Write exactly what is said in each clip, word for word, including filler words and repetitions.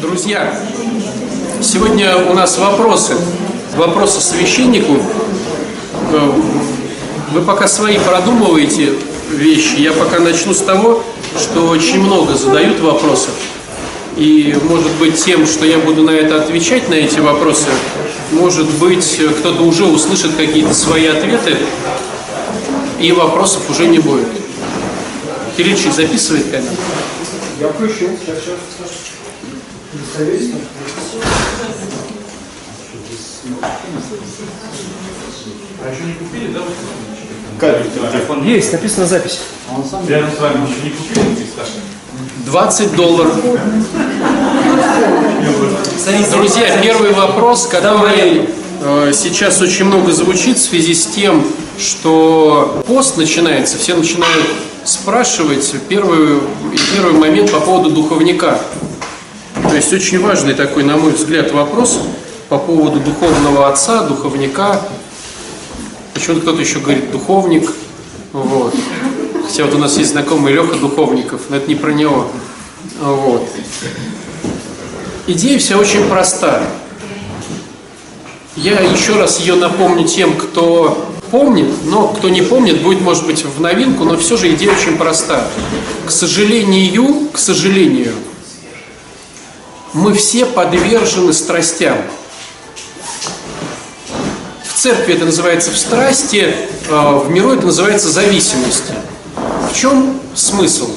Друзья, сегодня у нас вопросы. Вопросы священнику. Вы пока свои продумываете вещи. Я пока начну с того, что очень много задают вопросов. И, может быть, тем, что я буду на это отвечать, на эти вопросы, может быть, кто-то уже услышит какие-то свои ответы, и вопросов уже не будет. Кирильчик записывает камеру? Я включил. Сейчас, сейчас. А еще не купили, да? Кабель, есть, написано запись. А он сам рядом с вами еще не купили? двадцать долларов. Друзья, первый вопрос, который э, сейчас очень много звучит в связи с тем, что пост начинается, все начинают спрашивать первый, первый момент по поводу духовника. То есть очень важный такой, на мой взгляд, вопрос по поводу духовного отца, духовника. Почему-то кто-то еще говорит «духовник». Вот. Хотя вот у нас есть знакомый Леха Духовников, но это не про него. Вот. Идея вся очень проста. Я еще раз ее напомню тем, кто помнит, но кто не помнит, будет, может быть, в новинку, но все же идея очень проста. К сожалению, к сожалению, мы все подвержены страстям. В церкви это называется в страсти, в миру это называется зависимость. В чем смысл?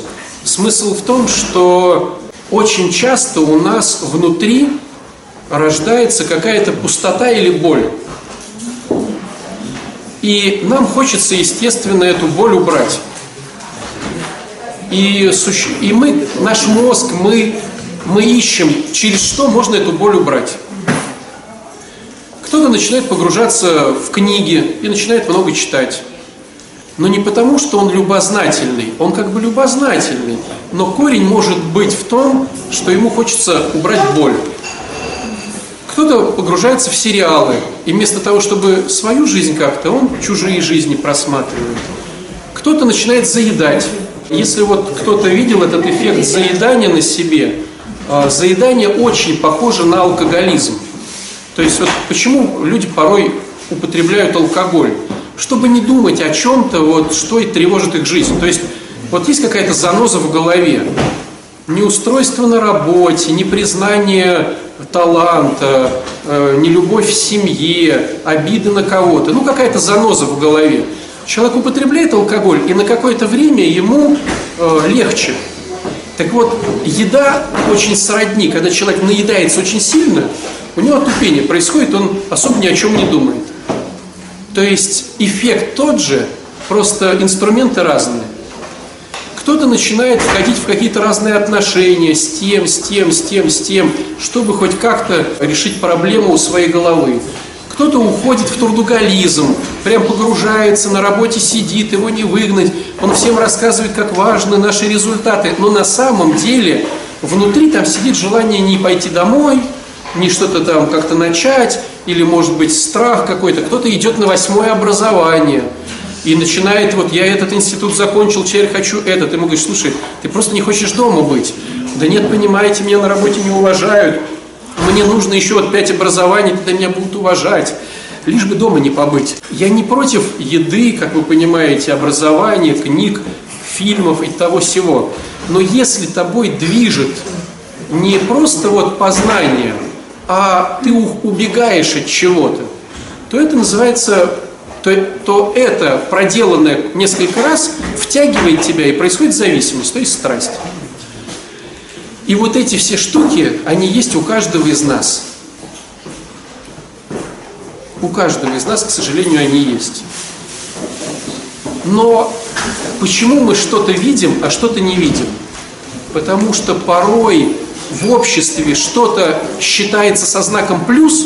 Смысл в том, что очень часто у нас внутри рождается какая-то пустота или боль. И нам хочется, естественно, эту боль убрать. И, суще... И мы, наш мозг, мы, мы ищем, через что можно эту боль убрать. Кто-то начинает погружаться в книги и начинает много читать. Но не потому, что он любознательный, он как бы любознательный, но корень может быть в том, что ему хочется убрать боль. Кто-то погружается в сериалы, и вместо того, чтобы свою жизнь как-то, он чужие жизни просматривает. Кто-то начинает заедать. Если вот кто-то видел этот эффект заедания на себе, заедание очень похоже на алкоголизм. То есть вот почему люди порой употребляют алкоголь? Чтобы не думать о чем-то, вот, что и тревожит их жизнь. То есть вот есть какая-то заноза в голове. Неустройство на работе, непризнание таланта, э, нелюбовь в семье, обиды на кого-то. Ну, какая-то заноза в голове. Человек употребляет алкоголь, и на какое-то время ему э, легче. Так вот, еда очень сродни. Когда человек наедается очень сильно, у него отупение происходит, он особо ни о чем не думает. То есть эффект тот же, просто инструменты разные. Кто-то начинает входить в какие-то разные отношения с тем, с тем, с тем, с тем, чтобы хоть как-то решить проблему у своей головы. Кто-то уходит в трудоголизм, прям погружается, на работе сидит, его не выгнать. Он всем рассказывает, как важны наши результаты. Но на самом деле внутри там сидит желание не пойти домой, не что-то там как-то начать, или, может быть, страх какой-то. Кто-то идет на восьмое образование и начинает, вот я этот институт закончил, теперь хочу этот. Ему говоришь, слушай, ты просто не хочешь дома быть. Да нет, понимаете, меня на работе не уважают. Мне нужно еще вот пять образований, тогда меня будут уважать. Лишь бы дома не побыть. Я не против еды, как вы понимаете, образования, книг, фильмов и того всего. Но если тобой движет не просто вот познание, а ты убегаешь от чего-то, то это называется, то, то это проделанное несколько раз втягивает тебя, и происходит зависимость, то есть страсть. И вот эти все штуки, они есть у каждого из нас. У каждого из нас, к сожалению, они есть. Но почему мы что-то видим, а что-то не видим? Потому что порой в обществе что-то считается со знаком плюс,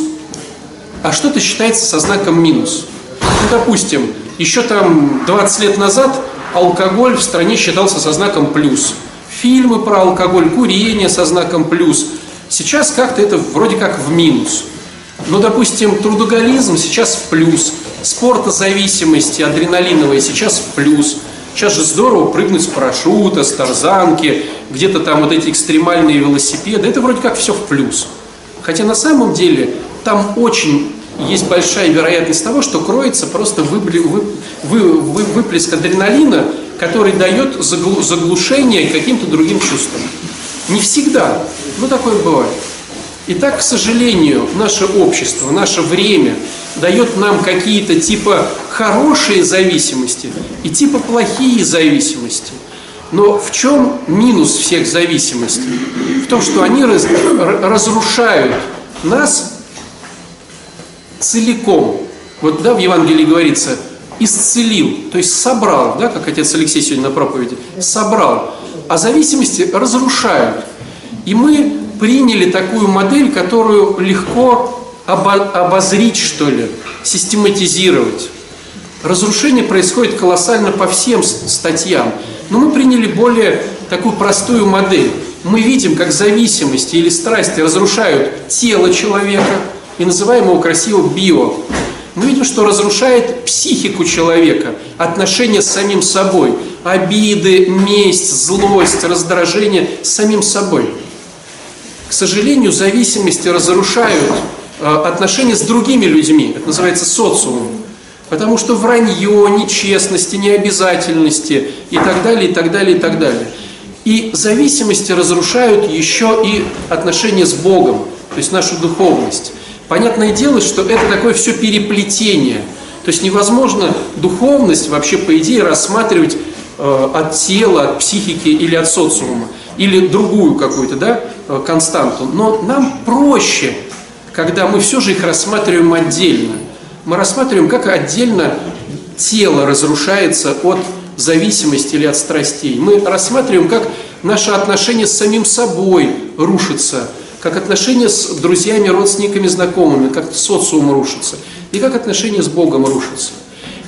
а что-то считается со знаком минус. Ну, допустим, еще там двадцать лет назад алкоголь в стране считался со знаком плюс. Фильмы про алкоголь, курение со знаком плюс. Сейчас как-то это вроде как в минус. Но, допустим, трудоголизм сейчас в плюс. Спортозависимости, адреналиновые сейчас в плюс. Сейчас же здорово прыгнуть с парашюта, с тарзанки, где-то там вот эти экстремальные велосипеды. Это вроде как все в плюс. Хотя на самом деле там очень есть большая вероятность того, что кроется просто выплеск адреналина, который дает заглушение каким-то другим чувствам. Не всегда, но такое бывает. И так, к сожалению, наше общество, наше время дает нам какие-то типа хорошие зависимости и типа плохие зависимости. Но в чем минус всех зависимостей? В том, что они раз, разрушают нас целиком. Вот да, в Евангелии говорится «исцелил», то есть собрал, да, как отец Алексей сегодня на проповеди, собрал. А зависимости разрушают. И мы приняли такую модель, которую легко обо- обозрить, что ли, систематизировать. Разрушение происходит колоссально по всем статьям. Но мы приняли более такую простую модель. Мы видим, как зависимости или страсти разрушают тело человека, и называем его красиво био. Мы видим, что разрушает психику человека, отношения с самим собой, обиды, месть, злость, раздражение с самим собой. К сожалению, зависимости разрушают отношения с другими людьми. Это называется социумом. Потому что вранье, нечестности, необязательности и так далее, и так далее, и так далее. И зависимости разрушают еще и отношения с Богом, то есть нашу духовность. Понятное дело, что это такое все переплетение. То есть невозможно духовность вообще, по идее, рассматривать от тела, от психики или от социума, или другую какую-то, да, константу. Но нам проще, когда мы все же их рассматриваем отдельно. Мы рассматриваем, как отдельно тело разрушается от зависимости или от страстей. Мы рассматриваем, как наше отношение с самим собой рушится, как отношения с друзьями, родственниками, знакомыми, как социум рушится, и как отношения с Богом рушатся.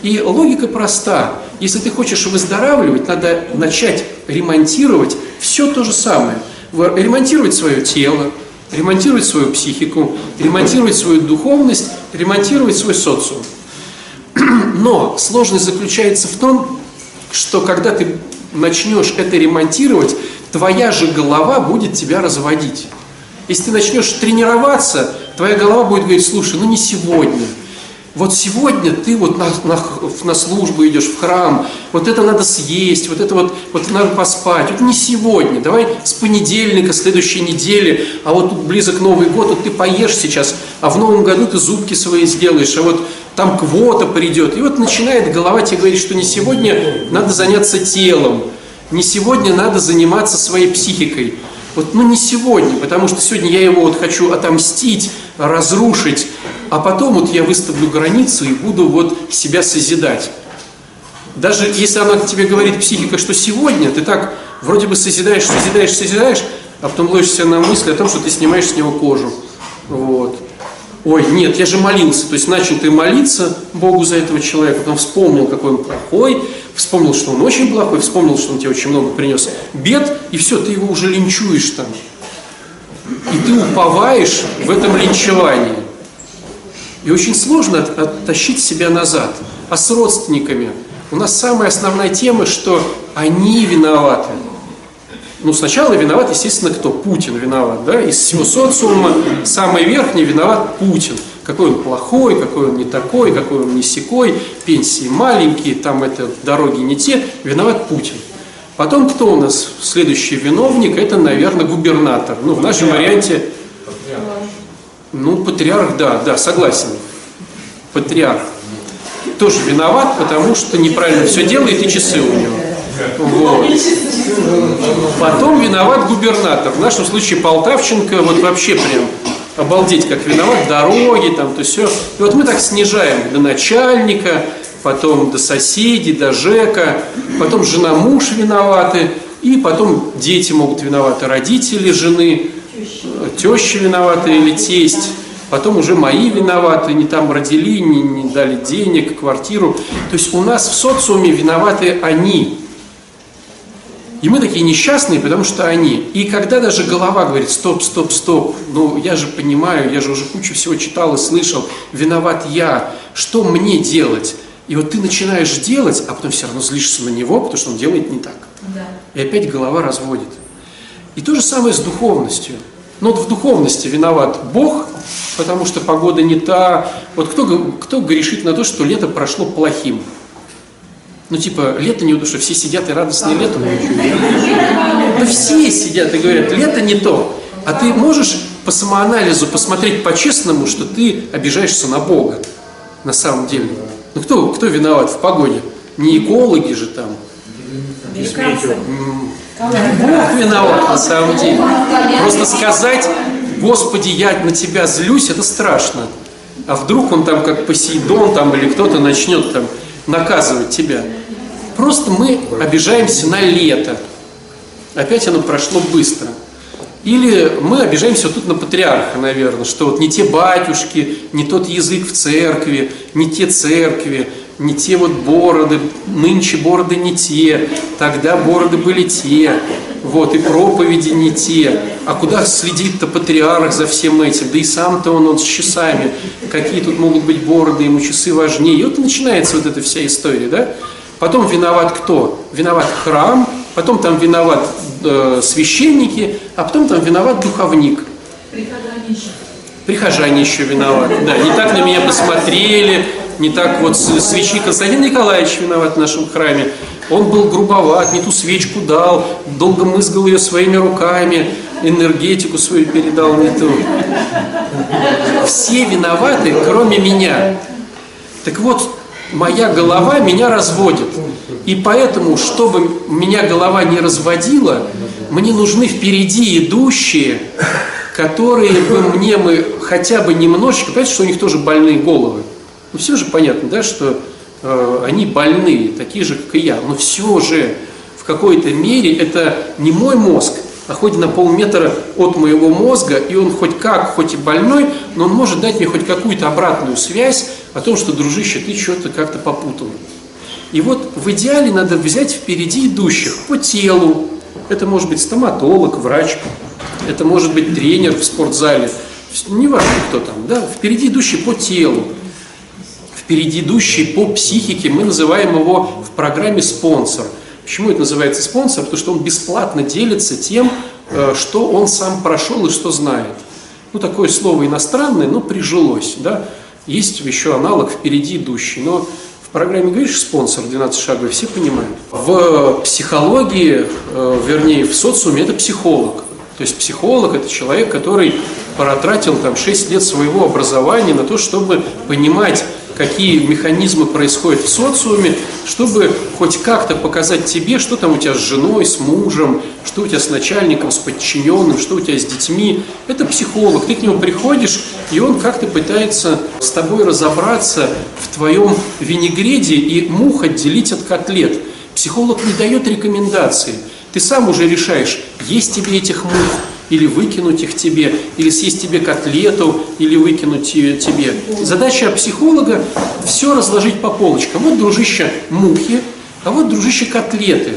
И логика проста. Если ты хочешь выздоравливать, надо начать ремонтировать все то же самое. Ремонтировать свое тело, ремонтировать свою психику, ремонтировать свою духовность, ремонтировать свой социум. Но сложность заключается в том, что когда ты начнешь это ремонтировать, твоя же голова будет тебя разводить. Если ты начнешь тренироваться, твоя голова будет говорить: слушай, ну не сегодня. Вот сегодня ты вот на, на, на службу идешь, в храм, вот это надо съесть, вот это вот, вот надо поспать. Вот не сегодня, давай с понедельника, следующей недели, а вот тут близок Новый год, вот ты поешь сейчас, а в Новом году ты зубки свои сделаешь, а вот там квота придет. И вот начинает голова тебе говорить, что не сегодня надо заняться телом, не сегодня надо заниматься своей психикой. Вот, ну не сегодня, потому что сегодня я его вот хочу отомстить, разрушить, а потом вот я выставлю границу и буду вот себя созидать. Даже если она тебе говорит, психика, что сегодня ты так вроде бы созидаешь, созидаешь, созидаешь, а потом ловишься на мысли о том, что ты снимаешь с него кожу. Вот. Ой, нет, я же молился. То есть начал ты молиться Богу за этого человека, потом вспомнил, какой он плохой, вспомнил, что он очень плохой, вспомнил, что он тебе очень много принес бед, и все, ты его уже линчуешь там. И ты уповаешь в этом линчевании. И очень сложно от, оттащить себя назад. А с родственниками у нас самая основная тема, что они виноваты. Ну, сначала виноват, естественно, кто? Путин виноват, да? Из всего социума самый верхний виноват Путин. Какой он плохой, какой он не такой, какой он не сякой, пенсии маленькие, там это, дороги не те. Виноват Путин. Потом кто у нас следующий виновник? Это, наверное, губернатор. Ну, в нашем варианте... Ну, патриарх, да, да, согласен. Патриарх тоже виноват, потому что неправильно все делает, и часы у него. Вот. Потом виноват губернатор. В нашем случае Полтавченко, вот вообще прям обалдеть, как виноват, дороги там, то все. И вот мы так снижаем до начальника, потом до соседей, до ЖЭКа, потом жена, муж виноваты, и потом дети могут виноваты, родители жены, теща виновата или тесть, потом уже мои виноваты, не там родили, не, не дали денег, квартиру. То есть у нас в социуме виноваты они. И мы такие несчастные, потому что они. И когда даже голова говорит: стоп, стоп, стоп, ну я же понимаю, я же уже кучу всего читал и слышал, виноват я, что мне делать? И вот ты начинаешь делать, а потом все равно злишься на него, потому что он делает не так. Да. И опять голова разводит. И то же самое с духовностью. Но вот в духовности виноват Бог, потому что погода не та. Вот кто, кто грешит на то, что лето прошло плохим? Ну типа, лето не удушно, все сидят и радостные лето. Да все сидят и говорят, лето не то. А ты можешь по самоанализу посмотреть по-честному, что ты обижаешься на Бога на самом деле. Ну кто, кто виноват в погоде? Не экологи же там. Бог виноват на самом деле. Просто сказать, Господи, я на тебя злюсь, это страшно. А вдруг он там как Посейдон там, или кто-то начнет там наказывать тебя. Просто мы обижаемся на лето. Опять оно прошло быстро. Или мы обижаемся вот тут на патриарха, наверное, что вот не те батюшки, не тот язык в церкви, не те церкви, не те вот бороды, нынче бороды не те, тогда бороды были те, вот, и проповеди не те. А куда следит-то патриарх за всем этим? Да и сам-то он, он с часами, какие тут могут быть бороды, ему часы важнее. И вот начинается вот эта вся история, да? Потом виноват кто? Виноват храм, потом там виноват э, священники, а потом там виноват духовник. Прихожане еще. Прихожане еще виноваты. Да, не так на меня посмотрели, не так вот священник Константин Николаевич виноват в нашем храме. Он был грубоват, не ту свечку дал, долго мызгал ее своими руками, энергетику свою передал не ту. Все виноваты, кроме меня. Так вот, моя голова меня разводит. И поэтому, чтобы меня голова не разводила, мне нужны впереди идущие, которые бы мне мы хотя бы немножечко... Понимаете, что у них тоже больные головы? Ну, все же понятно, да, что э, они больные, такие же, как и я. Но все же в какой-то мере это не мой мозг, а хоть на полметра от моего мозга, и он хоть как, хоть и больной, но он может дать мне хоть какую-то обратную связь о том, что, дружище, ты что-то как-то попутал. И вот в идеале надо взять впереди идущих по телу. Это может быть стоматолог, врач, это может быть тренер в спортзале, неважно кто там, да, впереди идущий по телу, впереди идущий по психике, мы называем его в программе спонсор. Почему это называется спонсор? Потому что он бесплатно делится тем, что он сам прошел и что знает. Ну, такое слово иностранное, но прижилось, да. Есть еще аналог впереди идущий, но... В программе «Говоришь, спонсор» двенадцать шагов, все понимают. В психологии, вернее, в социуме это психолог. То есть психолог – это человек, который протратил там шесть лет своего образования на то, чтобы понимать, какие механизмы происходят в социуме, чтобы хоть как-то показать тебе, что там у тебя с женой, с мужем, что у тебя с начальником, с подчиненным, что у тебя с детьми. Это психолог, ты к нему приходишь, и он как-то пытается с тобой разобраться в твоем винегреде и мух отделить от котлет. Психолог не дает рекомендации, ты сам уже решаешь, есть тебе этих мух, или выкинуть их тебе, или съесть тебе котлету, или выкинуть ее тебе. Задача психолога – все разложить по полочкам. Вот, дружище, мухи, а вот, дружище, котлеты.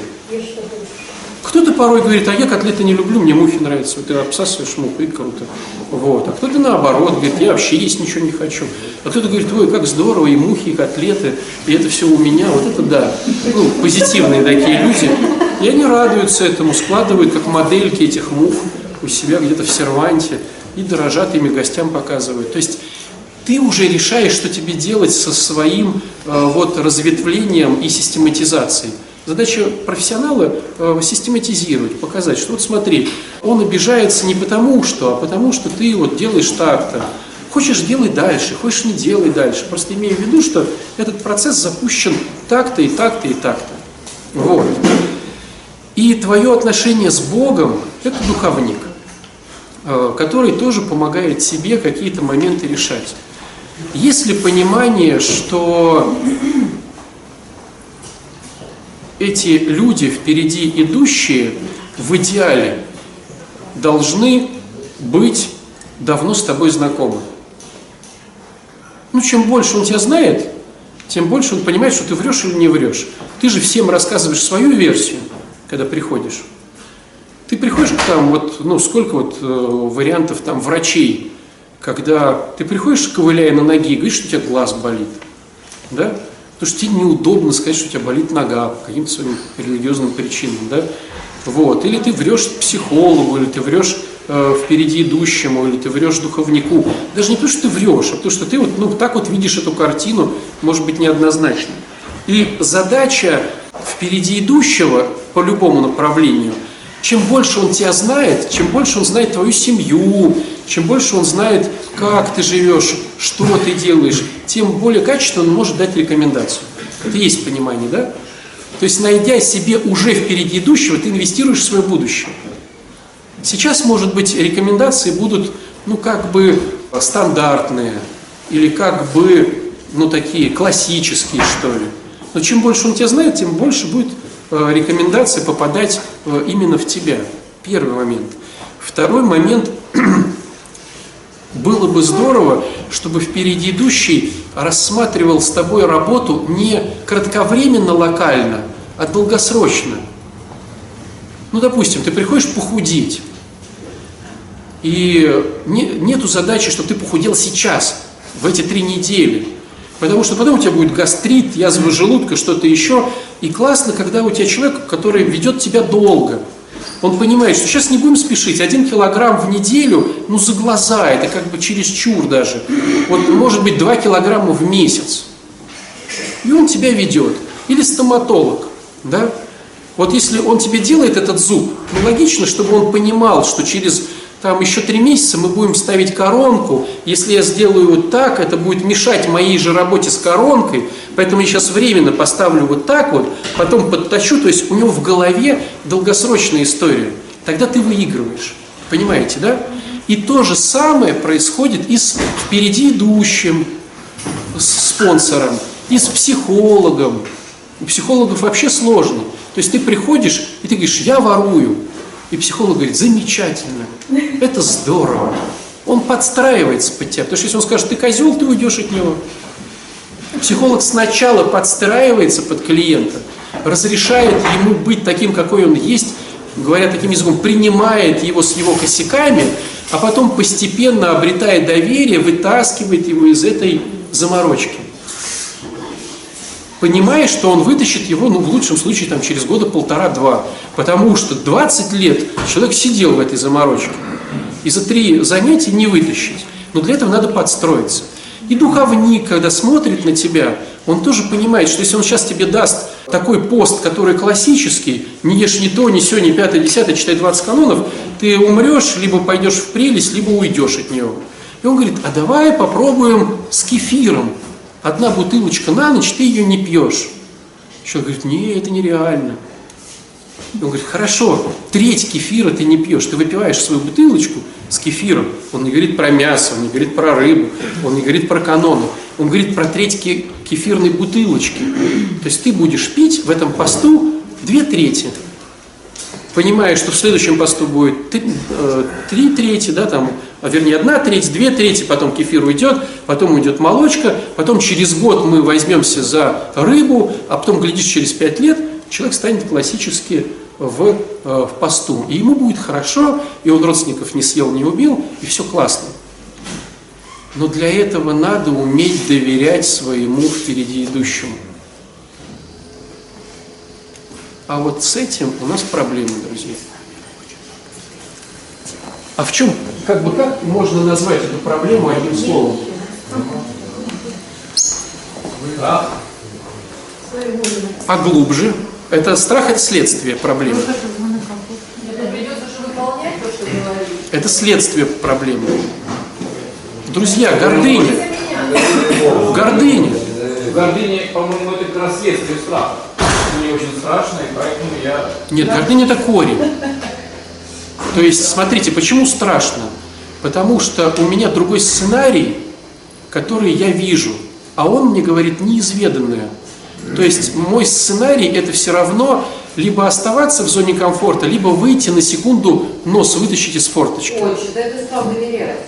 Кто-то порой говорит, а я котлеты не люблю, мне мухи нравятся. Вот ты обсасываешь муху, и круто. Вот. А кто-то наоборот говорит, я вообще есть ничего не хочу. А кто-то говорит, ой, как здорово, и мухи, и котлеты, и это все у меня. Вот это да. Ну, позитивные такие люди. И они радуются этому, складывают как модельки этих мух у себя где-то в серванте и дорожат ими, гостям показывают. То есть ты уже решаешь, что тебе делать со своим э, вот, разветвлением и систематизацией. Задача профессионала э, систематизировать, показать, что вот смотри, он обижается не потому что, а потому что ты вот делаешь так-то. Хочешь – делай дальше, хочешь – не делай дальше. Просто имею в виду, что этот процесс запущен так-то и так-то и так-то. Вот. И твое отношение с Богом – это духовник, который тоже помогает себе какие-то моменты решать. Есть ли понимание, что эти люди, впереди идущие, в идеале должны быть давно с тобой знакомы? Ну, чем больше он тебя знает, тем больше он понимает, что ты врешь или не врешь. Ты же всем рассказываешь свою версию, когда приходишь. Ты приходишь к там, вот, ну, сколько вот э, вариантов там врачей, когда ты приходишь, ковыляя на ноги, говоришь, что у тебя глаз болит, да? Потому что тебе неудобно сказать, что у тебя болит нога по каким-то своим религиозным причинам, да? Вот. Или ты врешь психологу, или ты врешь э, впереди идущему, или ты врешь духовнику. Даже не потому, что ты врешь, а потому, что ты вот, ну, так вот видишь эту картину, может быть, неоднозначно. И задача впереди идущего по любому направлению, чем больше он тебя знает, чем больше он знает твою семью, чем больше он знает, как ты живешь, что ты делаешь, тем более качественно он может дать рекомендацию. Это есть понимание, да? То есть, найдя себе уже впереди идущего, ты инвестируешь в свое будущее. Сейчас, может быть, рекомендации будут, ну, как бы стандартные, или как бы, ну, такие классические, что ли. Но чем больше он тебя знает, тем больше будет рекомендации попадать именно в тебя. Первый момент. Второй момент. Было бы здорово, чтобы впереди идущий рассматривал с тобой работу не кратковременно, локально, а долгосрочно. Ну, допустим, ты приходишь похудеть, и не, нету задачи, чтобы ты похудел сейчас, в эти три недели. Потому что потом у тебя будет гастрит, язва желудка, что-то еще. И классно, когда у тебя человек, который ведет тебя долго. Он понимает, что сейчас не будем спешить, один килограмм в неделю, ну, за глаза, это как бы чересчур даже. Вот, может быть, два килограмма в месяц. И он тебя ведет. Или стоматолог, да? Вот если он тебе делает этот зуб, ну, логично, чтобы он понимал, что через... Там еще три месяца мы будем ставить коронку. Если я сделаю вот так, это будет мешать моей же работе с коронкой. Поэтому я сейчас временно поставлю вот так вот, потом подтащу. То есть у него в голове долгосрочная история. Тогда ты выигрываешь. Понимаете, да? И то же самое происходит и с впереди идущим спонсором, и с психологом. У психологов вообще сложно. То есть ты приходишь и ты говоришь, я ворую. И психолог говорит, замечательно, это здорово. Он подстраивается под тебя, потому что если он скажет, ты козел, ты уйдешь от него. Психолог сначала подстраивается под клиента, разрешает ему быть таким, какой он есть, говоря таким языком, принимает его с его косяками, а потом постепенно, обретая доверие, вытаскивает его из этой заморочки. Понимая, что он вытащит его, ну, в лучшем случае, там, через года полтора-два. Потому что двадцать лет человек сидел в этой заморочке. И за три занятия не вытащить. Но для этого надо подстроиться. И духовник, когда смотрит на тебя, он тоже понимает, что если он сейчас тебе даст такой пост, который классический, не ешь ни то, ни сё, ни пятое, десятое, читай двадцать канонов, ты умрешь, либо пойдешь в прелесть, либо уйдешь от него. И он говорит, а давай попробуем с кефиром. Одна бутылочка на ночь, ты ее не пьешь. Человек говорит, не, это нереально. Он говорит, хорошо, треть кефира ты не пьешь. Ты выпиваешь свою бутылочку с кефиром. Он не говорит про мясо, он не говорит про рыбу, он не говорит про каноны. Он говорит про треть кефирной бутылочки. То есть ты будешь пить в этом посту две трети. Понимая, что в следующем посту будет три, э, три трети, да, там, а вернее, одна треть, две трети, потом кефир уйдет, потом уйдет молочка, потом через год мы возьмемся за рыбу, а потом, глядишь, через пять лет человек станет классически в, э, в посту. И ему будет хорошо, и он родственников не съел, не убил, и все классно. Но для этого надо уметь доверять своему впереди идущему. А вот с этим у нас проблемы, друзья. А в чем, как бы, как можно назвать эту проблему одним словом? Да. Поглубже. Это страх, это следствие проблемы. Это следствие проблемы. Друзья, гордыня. Гордыня. Гордыня, по-моему, это как раз следствие страха. Мне очень страшно, и поэтому я... Нет, гордыня – это корень. То есть, смотрите, почему страшно? Потому что у меня другой сценарий, который я вижу, а он мне говорит неизведанное. То есть, мой сценарий – это все равно либо оставаться в зоне комфорта, либо выйти на секунду, нос вытащить из форточки. Ой, что ты стал доверять.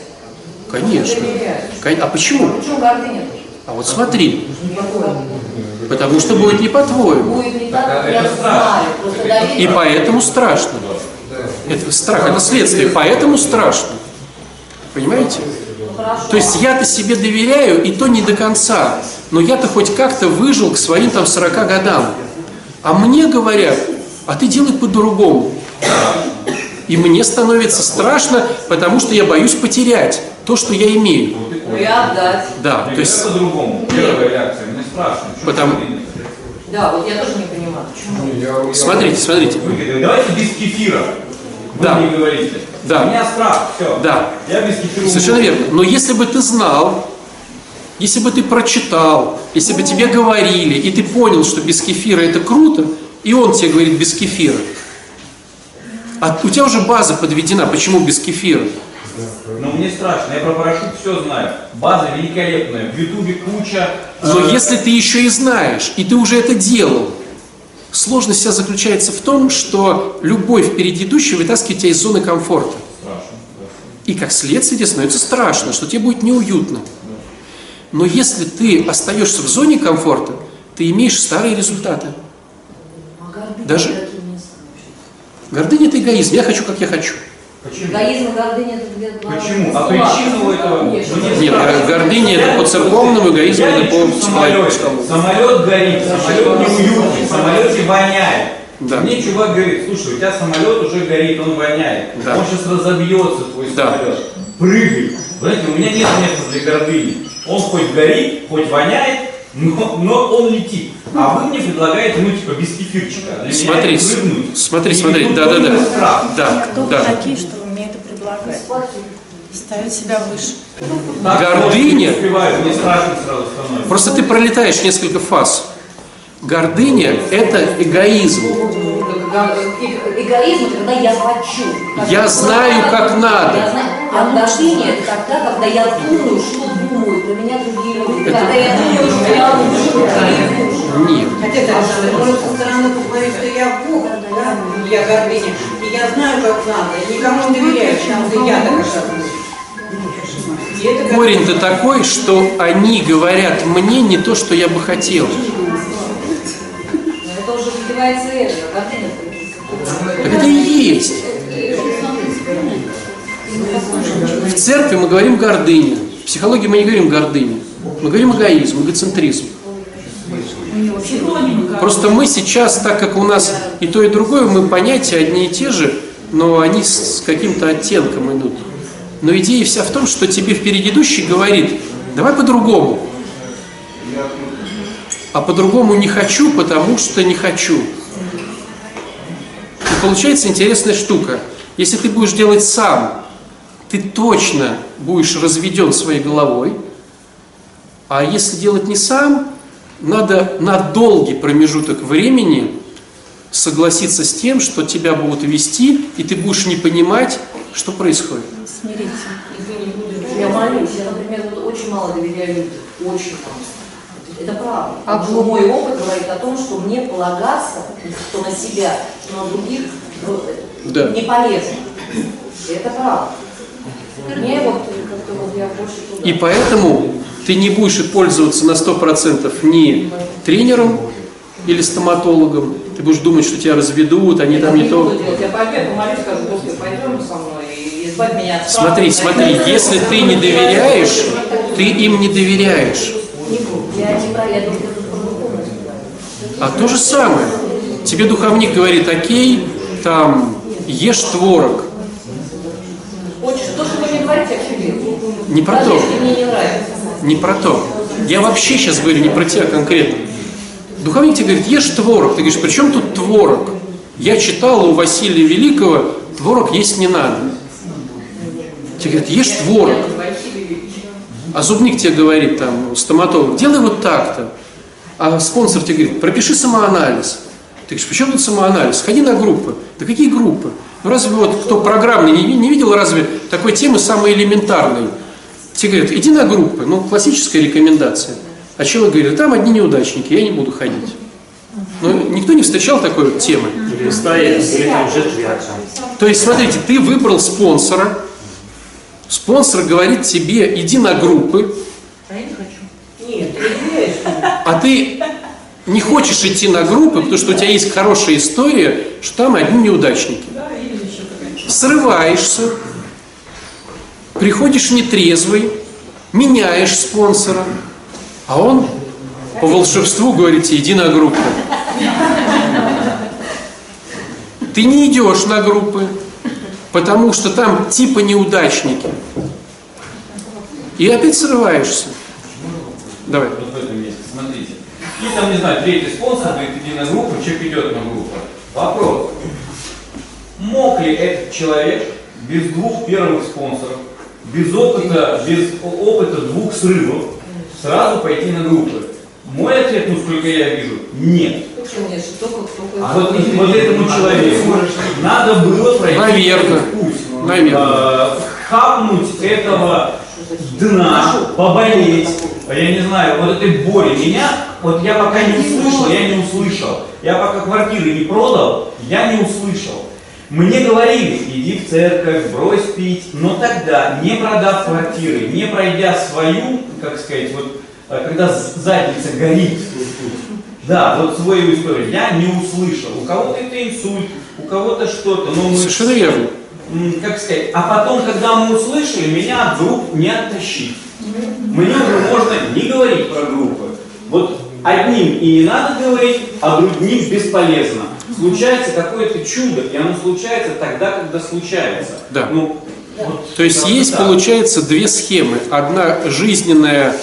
Конечно. А почему? Почему гордыня? А вот смотри. Потому что будет не по-твоему. И поэтому страшно. Это страх, это следствие, поэтому страшно. Понимаете? Хорошо. То есть я-то себе доверяю, и то не до конца. Но я-то хоть как-то выжил к своим там сорока годам. А мне говорят, а ты делай по-другому. И мне становится страшно, потому что я боюсь потерять то, что я имею. Ну и отдать. Да, то есть... по-другому. Первая реакция, мне страшно. Потому... Да, вот я тоже не понимаю, почему. Я, смотрите, я... смотрите. Вы, давайте без кефира. Вы да. мне говорите. Да. У меня страх, все. Да. Я без кефира. Совершенно верно. Но если бы ты знал, если бы ты прочитал, если бы тебе говорили, и ты понял, что без кефира это круто, и он тебе говорит без кефира, а у тебя уже база подведена, почему без кефира? Но мне страшно, я про парашют все знаю. База великолепная, в Ютубе куча. Но если ты еще и знаешь, и ты уже это делал, сложность вся заключается в том, что любой впереди идущий вытаскивает тебя из зоны комфорта. Страшно. И как следствие тебе становится страшно, что тебе будет неуютно. Но если ты остаешься в зоне комфорта, ты имеешь старые результаты. Даже гордыня — это эгоизм. Я хочу, как я хочу. Почему? Эгоизм и гордыня — это где-то... Почему? А причину этого... Нет, гордыня — это по церковному, эгоизм — это по психологическому. Самолет горит, самолет неуютный, в самолете воняет. Да. Мне чувак говорит, слушай, у тебя самолет уже горит, он воняет. Да. Он сейчас разобьется, твой да. самолет. Прыгай. Знаете, у меня нет места для гордыни. Он хоть горит, хоть воняет, но, но он летит. А вы мне предлагаете, ну, типа, без кефирчика. Смотри, смотри, смотри, да-да-да. Да, кто да. такие, что вы мне это предлагаете? Ставить себя выше. Так, гордыня... Мне страшно сразу становится. Просто ты пролетаешь несколько фаз. Гордыня – это эгоизм. Эгоизм – когда я хочу. Я знаю, как надо. А гордыня – это тогда, когда я думаю, что думают на меня другие люди. Когда я думаю, что я лучше. Нет. Хотя это можно со стороны посмотреть, что я Бог, да, я гордыня. И я знаю, как надо. Я никому не доверяю, потому что я так шагну. Корень-то такой, что они говорят мне не то, что я бы хотел. Это уже выбивается это, гордыня. Так это и есть. В церкви мы говорим гордыня. В психологии мы не говорим гордыня. Мы говорим эгоизм, эгоцентризм. Просто мы сейчас, так как у нас и то, и другое, мы понятия одни и те же, но они с каким-то оттенком идут. Но идея вся в том, что тебе впереди идущий говорит, давай по-другому. А по-другому не хочу, потому что не хочу. И получается интересная штука. Если ты будешь делать сам, ты точно будешь разведен своей головой. А если делать не сам... Надо на долгий промежуток времени согласиться с тем, что тебя будут вести, и ты будешь не понимать, что происходит. Смириться. Я молюсь. Я, например, вот очень мало доверяю людям. Очень мало. Это правда. А мой опыт говорит о том, что мне полагаться, что на себя, что на других да. не полезно. Это правда. Мне вот, как-то вот я больше туда. И поэтому... Ты не будешь пользоваться на сто процентов ни тренером или стоматологом. Ты будешь думать, что тебя разведут, они там не то. Смотри, смотри, если ты не доверяешь, ты им не доверяешь. А то же самое. Тебе духовник говорит, окей, там, ешь творог. Не про то. Не про то. Я вообще сейчас говорю не про тебя конкретно. Духовник тебе говорит, ешь творог. Ты говоришь, при чем тут творог? Я читал у Василия Великого, творог есть не надо. Тебе говорят, ешь творог. А зубник тебе говорит, там, стоматолог, делай вот так-то. А спонсор тебе говорит, пропиши самоанализ. Ты говоришь, при чем тут самоанализ? Ходи на группы. Да какие группы? Ну разве вот кто программный не, не видел, разве такой темы самой элементарной? Тебе говорят, иди на группы, ну, классическая рекомендация. А человек говорит, там одни неудачники, я не буду ходить. Но никто не встречал такой вот темы. То есть, смотрите, ты выбрал спонсора, спонсор говорит тебе, иди на группы. А я не хочу. Нет, а ты не хочешь идти на группы, потому что у тебя есть хорошая история, что там одни неудачники. Срываешься. приходишь нетрезвый, меняешь спонсора, а он по волшебству говорит тебе: иди на группу. Ты не идешь на группы, потому что там типа неудачники. И опять срываешься. Давай. Смотрите. И там, не знаю, третий спонсор говорит: иди на группу, человек идет на группу. Вопрос. Мог ли этот человек без двух первых спонсоров, без опыта, без опыта двух срывов, сразу пойти на группы? Мой ответ, ну сколько я вижу, нет. А вот, вот этому человеку надо было пройти Наверное. этот путь. Наверное. Хапнуть этого дна, поболеть, я не знаю, вот этой боли. Меня, вот я пока не услышал, я не услышал. Я пока квартиры не продал, я не услышал. Мне говорили: иди в церковь, брось пить, но тогда, не продав квартиры, не пройдя свою, как сказать, вот, когда задница горит, да, вот свою историю, я не услышал. У кого-то это инсульт, у кого-то что-то. Но мы... Совершенно верно. Как сказать, а потом, когда мы услышали, меня от групп не оттащить. Мне уже можно не говорить про группы. Вот одним и не надо говорить, а другим бесполезно. Случается какое-то чудо, и оно случается тогда, когда случается. Да. Ну, вот, то есть есть, так. получается, две схемы. Одна жизненная,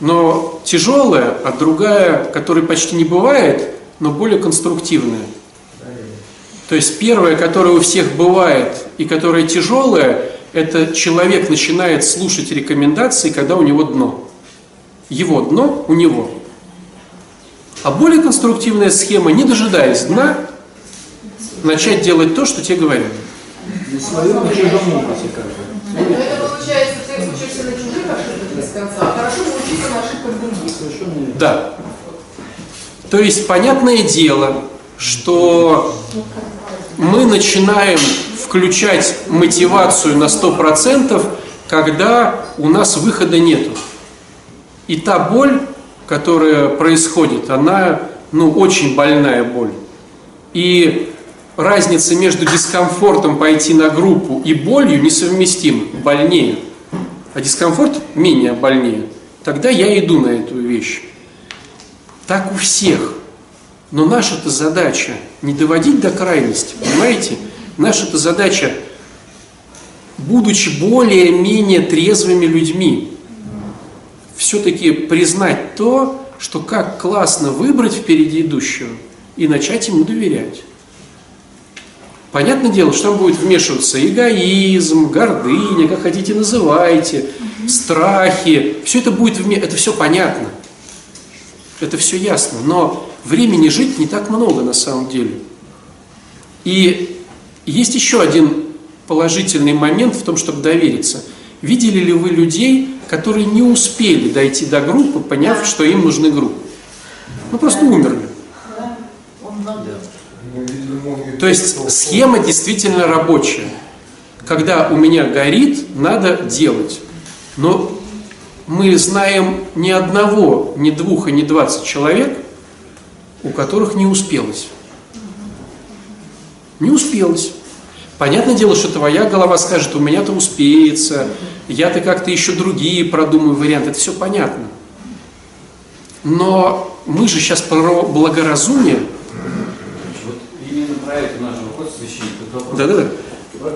но тяжелая, а другая, которой почти не бывает, но более конструктивная. То есть первое, которое у всех бывает и которое тяжелое, это человек начинает слушать рекомендации, когда у него дно. Его дно у него. А более конструктивная схема, не дожидаясь дна, начать делать то, что тебе говорят. На своем, на чужом опыте, как бы. Это получается, ты учишься на чужих ошибках без конца, а хорошо научиться на ошибках других. Да. То есть, понятное дело, что мы начинаем включать мотивацию на сто процентов, когда у нас выхода нету. И та боль, которая происходит, она, ну, очень больная боль. И разница между дискомфортом пойти на группу и болью несовместима, больнее. А дискомфорт менее больнее. Тогда я иду на эту вещь. Так у всех. Но наша-то задача не доводить до крайности, понимаете? Наша-то задача, будучи более-менее трезвыми людьми, все-таки признать то, что как классно выбрать впереди идущего и начать ему доверять. Понятное дело, что там будет вмешиваться эгоизм, гордыня, как хотите называйте, страхи. Все это будет вмешиваться, это все понятно, это все ясно, но времени жить не так много на самом деле. И есть еще один положительный момент в том, чтобы довериться. Видели ли вы людей, которые не успели дойти до группы, поняв, что им нужны группы? Ну, просто умерли. То есть схема действительно рабочая. Когда у меня горит, надо делать. Но мы знаем ни одного, ни двух и ни двадцать человек, у которых не успелось. Не успелось. Понятное дело, что твоя голова скажет: у меня-то успеется, я-то как-то еще другие продумаю варианты, это все понятно. Но мы же сейчас про благоразумие. Вот именно про это наш вопрос, священник. Да-да-да.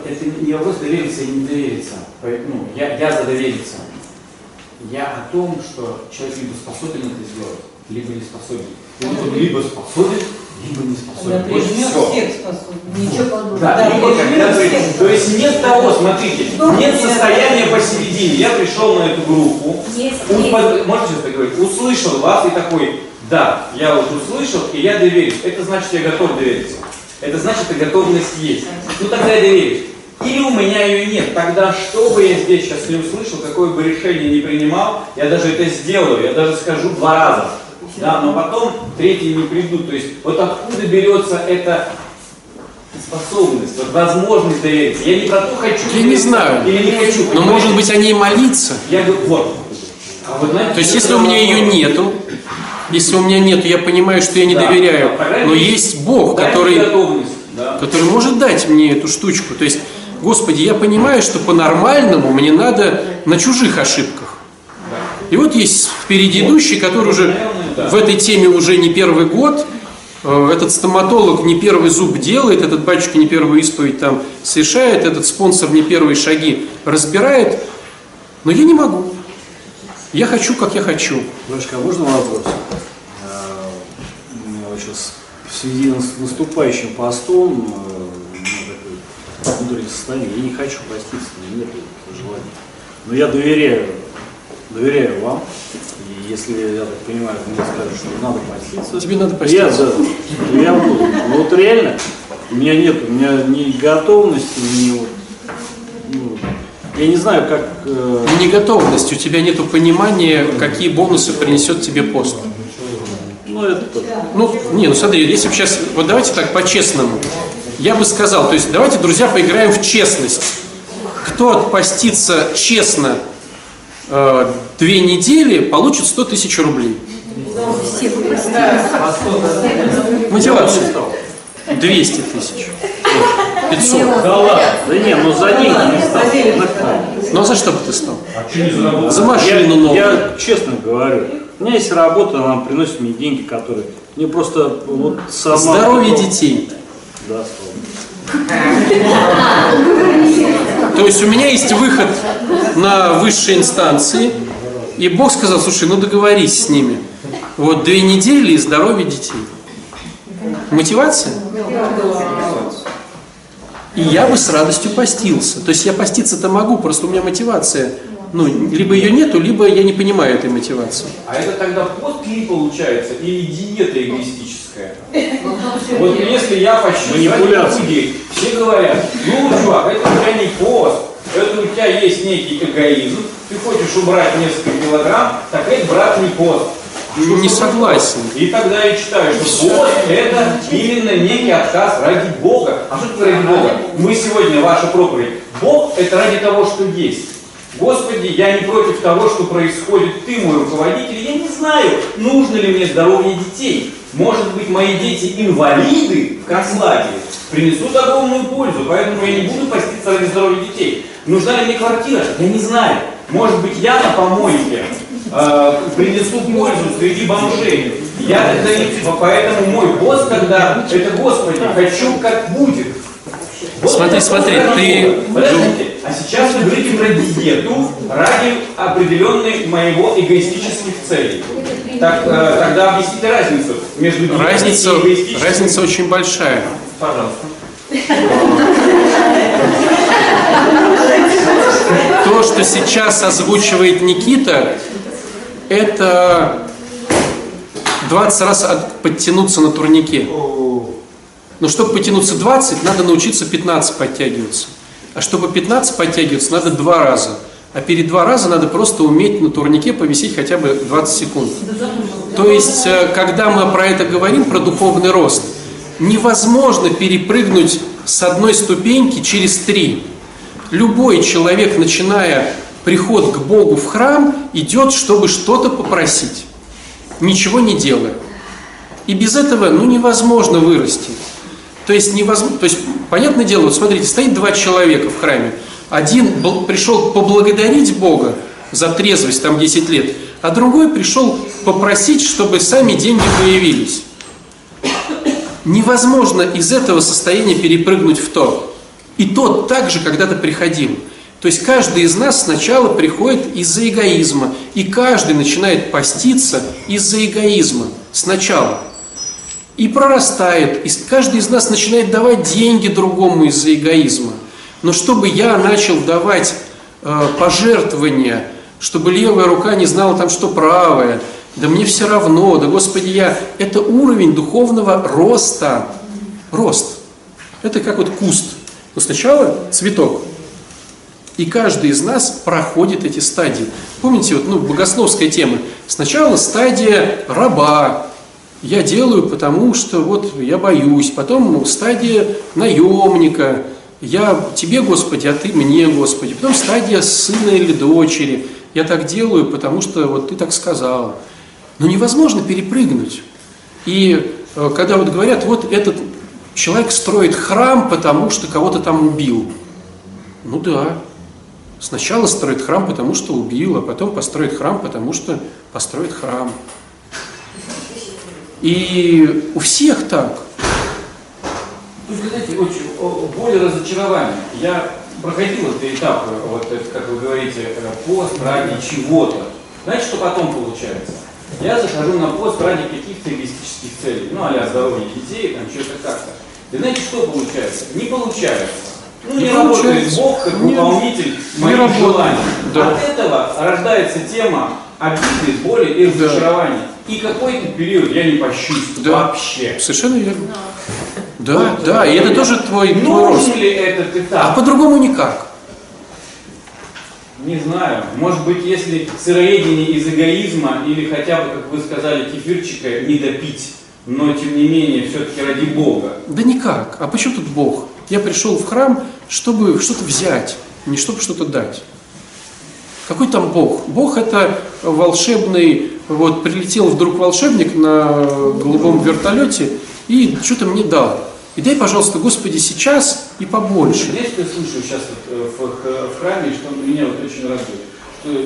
Это не вопрос довериться и не довериться. Ну, я, я за довериться. Я о том, что человек либо способен это сделать, либо не способен. Он либо способен, либо не способен. Да, вот все. Способен. Да, да, либо когда ты... То есть нет того, смотрите, нет состояния посередине. Я пришел на эту группу, есть, он есть. Под... можете это говорить, услышал вас и такой: да, я вот услышал, и я доверюсь. Это значит, я готов довериться. Это значит, что готовность есть. Ну тогда я доверюсь. Или у меня ее нет. Тогда что бы я здесь сейчас не услышал, какое бы решение не принимал, я даже это сделаю, я даже скажу два раза. Да, но потом третьи не придут. То есть вот откуда берется эта способность, вот возможность довериться. Я не про то, хочу я не знаю. Или не хочу. Но понимаете? Может быть, о ней молиться. Я говорю, вот. А вот знаете, то есть если у меня ее нету, если у меня нету, я понимаю, что я не да, доверяю. Да, но есть Бог, который, который может дать мне эту штучку. То есть Господи, я понимаю, что по-нормальному мне надо на чужих ошибках. И вот есть впереди идущий, который уже в этой теме уже не первый год, этот стоматолог не первый зуб делает, этот батюшка не первую исповедь там совершает, этот спонсор не первые шаги разбирает, но я не могу. Я хочу, как я хочу. Дочка, а можно вопрос? У меня вот сейчас в связи с наступающим постом такое внутреннее состояние. Я не хочу проститься, нет желания. Но я доверяю, доверяю вам. И если, я так понимаю, мне скажут, что надо проститься. Тебе надо проститься. Я, я буду. Но вот реально, у меня нет, у меня ни готовности, ни вот... Ну, я не знаю, как... Э... Не готовность, у тебя нет понимания, какие бонусы принесет тебе пост. Ну, это... Ну, не, ну, смотри, если бы сейчас... Вот давайте так, по-честному. Я бы сказал, то есть, давайте, друзья, поиграем в честность. Кто отпостится честно э, две недели, получит сто тысяч рублей. Мотивация. двести тысяч. пятьсот. Да ладно. Да не, ну за деньги не стал. Ну а за что бы ты стал? А за машину новую. Я, я честно говорю, у меня есть работа, она приносит мне деньги, которые... Мне просто вот сама... Здоровье потом... детей. Да, слово. То есть у меня есть выход на высшие инстанции, и Бог сказал, слушай, ну договорись с ними. Вот две недели и здоровье детей. Мотивация? И я бы с радостью постился. То есть я поститься-то могу, просто у меня мотивация. Ну, либо ее нету, либо я не понимаю этой мотивации. А это тогда пост ли получается, или диета эгоистическая? Вот если я почти худей, все говорят, ну, чувак, это у тебя не пост, это у тебя есть некий эгоизм, ты хочешь убрать несколько килограмм, так это, брат, не пост. Не согласен. И тогда я читаю, что пост – это именно некий отказ ради Бога. А что такое ради Бога? Мы сегодня, ваша проповедь, Бог – это ради того, что есть. Господи, я не против того, что происходит, ты мой руководитель, я не знаю, нужно ли мне здоровье детей. Может быть, мои дети-инвалиды в концлагере принесут огромную пользу, поэтому я не буду поститься ради здоровья детей. Нужна ли мне квартира? Я не знаю. Может быть, я на помойке э, принесу пользу среди бомжей. Я тогда не... Поэтому мой пост тогда, это Господи, хочу, как будет. Вот смотри, смотри, ты... Подождите. А сейчас вы говорите про диету ради определенной моего эгоистических целей. Так, э, тогда объясните разницу между диетой разница, и эгоистическими. Разница очень большая. Пожалуйста. То, что сейчас озвучивает Никита, это двадцать раз подтянуться на турнике. Но чтобы потянуться двадцать, надо научиться пятнадцать подтягиваться. А чтобы пятнадцать подтягиваться, надо два раза. А перед два раза надо просто уметь на турнике повисеть хотя бы двадцать секунд. То есть, когда мы про это говорим, про духовный рост, невозможно перепрыгнуть с одной ступеньки через три. Любой человек, начиная приход к Богу в храм, идет, чтобы что-то попросить, ничего не делая. И без этого ну, невозможно вырасти. То есть, невозможно, то есть, понятное дело, вот смотрите, стоит два человека в храме. Один был, пришел поблагодарить Бога за трезвость, там десять лет, а другой пришел попросить, чтобы сами деньги появились. Невозможно из этого состояния перепрыгнуть в то. И тот также когда-то приходил. То есть, каждый из нас сначала приходит из-за эгоизма. И каждый начинает поститься из-за эгоизма сначала. И прорастает, и каждый из нас начинает давать деньги другому из-за эгоизма. Но чтобы я начал давать э, пожертвования, чтобы левая рука не знала там, что правая, да мне все равно, да Господи, я... Это уровень духовного роста. Рост. Это как вот куст. Но сначала цветок. И каждый из нас проходит эти стадии. Помните, вот, ну, богословская тема. Сначала стадия раба. Я делаю, потому что вот я боюсь. Потом ну, стадия наемника. Я тебе, Господи, а ты мне, Господи. Потом стадия сына или дочери. Я так делаю, потому что вот ты так сказала. Но невозможно перепрыгнуть. И когда вот говорят, вот этот человек строит храм, потому что кого-то там убил. Ну да. Сначала строит храм, потому что убил, а потом построит храм, потому что построит храм. И у всех так. Ну, вы знаете, очень более разочарование. Я проходил этот этап, вот, как вы говорите, пост ради чего-то. Знаете, что потом получается? Я захожу на пост ради каких-то эгоистических целей. Ну, а-ля здоровье детей, там, что-то как-то. И знаете, что получается? Не получается. Ну, не, не работает Бог как выполнитель моих желаний. Да. От этого рождается тема обиды, боли и разочарования. Да. И какой-то период я не пощупал, да, вообще. Совершенно верно. Да, да, это, да. И это тоже твой рост. Нужен ли этот этап? А по-другому никак. Не знаю. Может быть, если сыроедение из эгоизма или хотя бы, как вы сказали, кефирчика не допить, но тем не менее все-таки ради Бога. Да никак. А почему тут Бог? Я пришел в храм, чтобы что-то взять, не чтобы что-то дать. Какой там Бог? Бог — это волшебный, вот прилетел вдруг волшебник на голубом вертолете и что-то мне дал. И дай, пожалуйста, Господи, сейчас и побольше. Знаешь, что я слушаю сейчас вот в, в храме, что меня вот очень радует, что тебе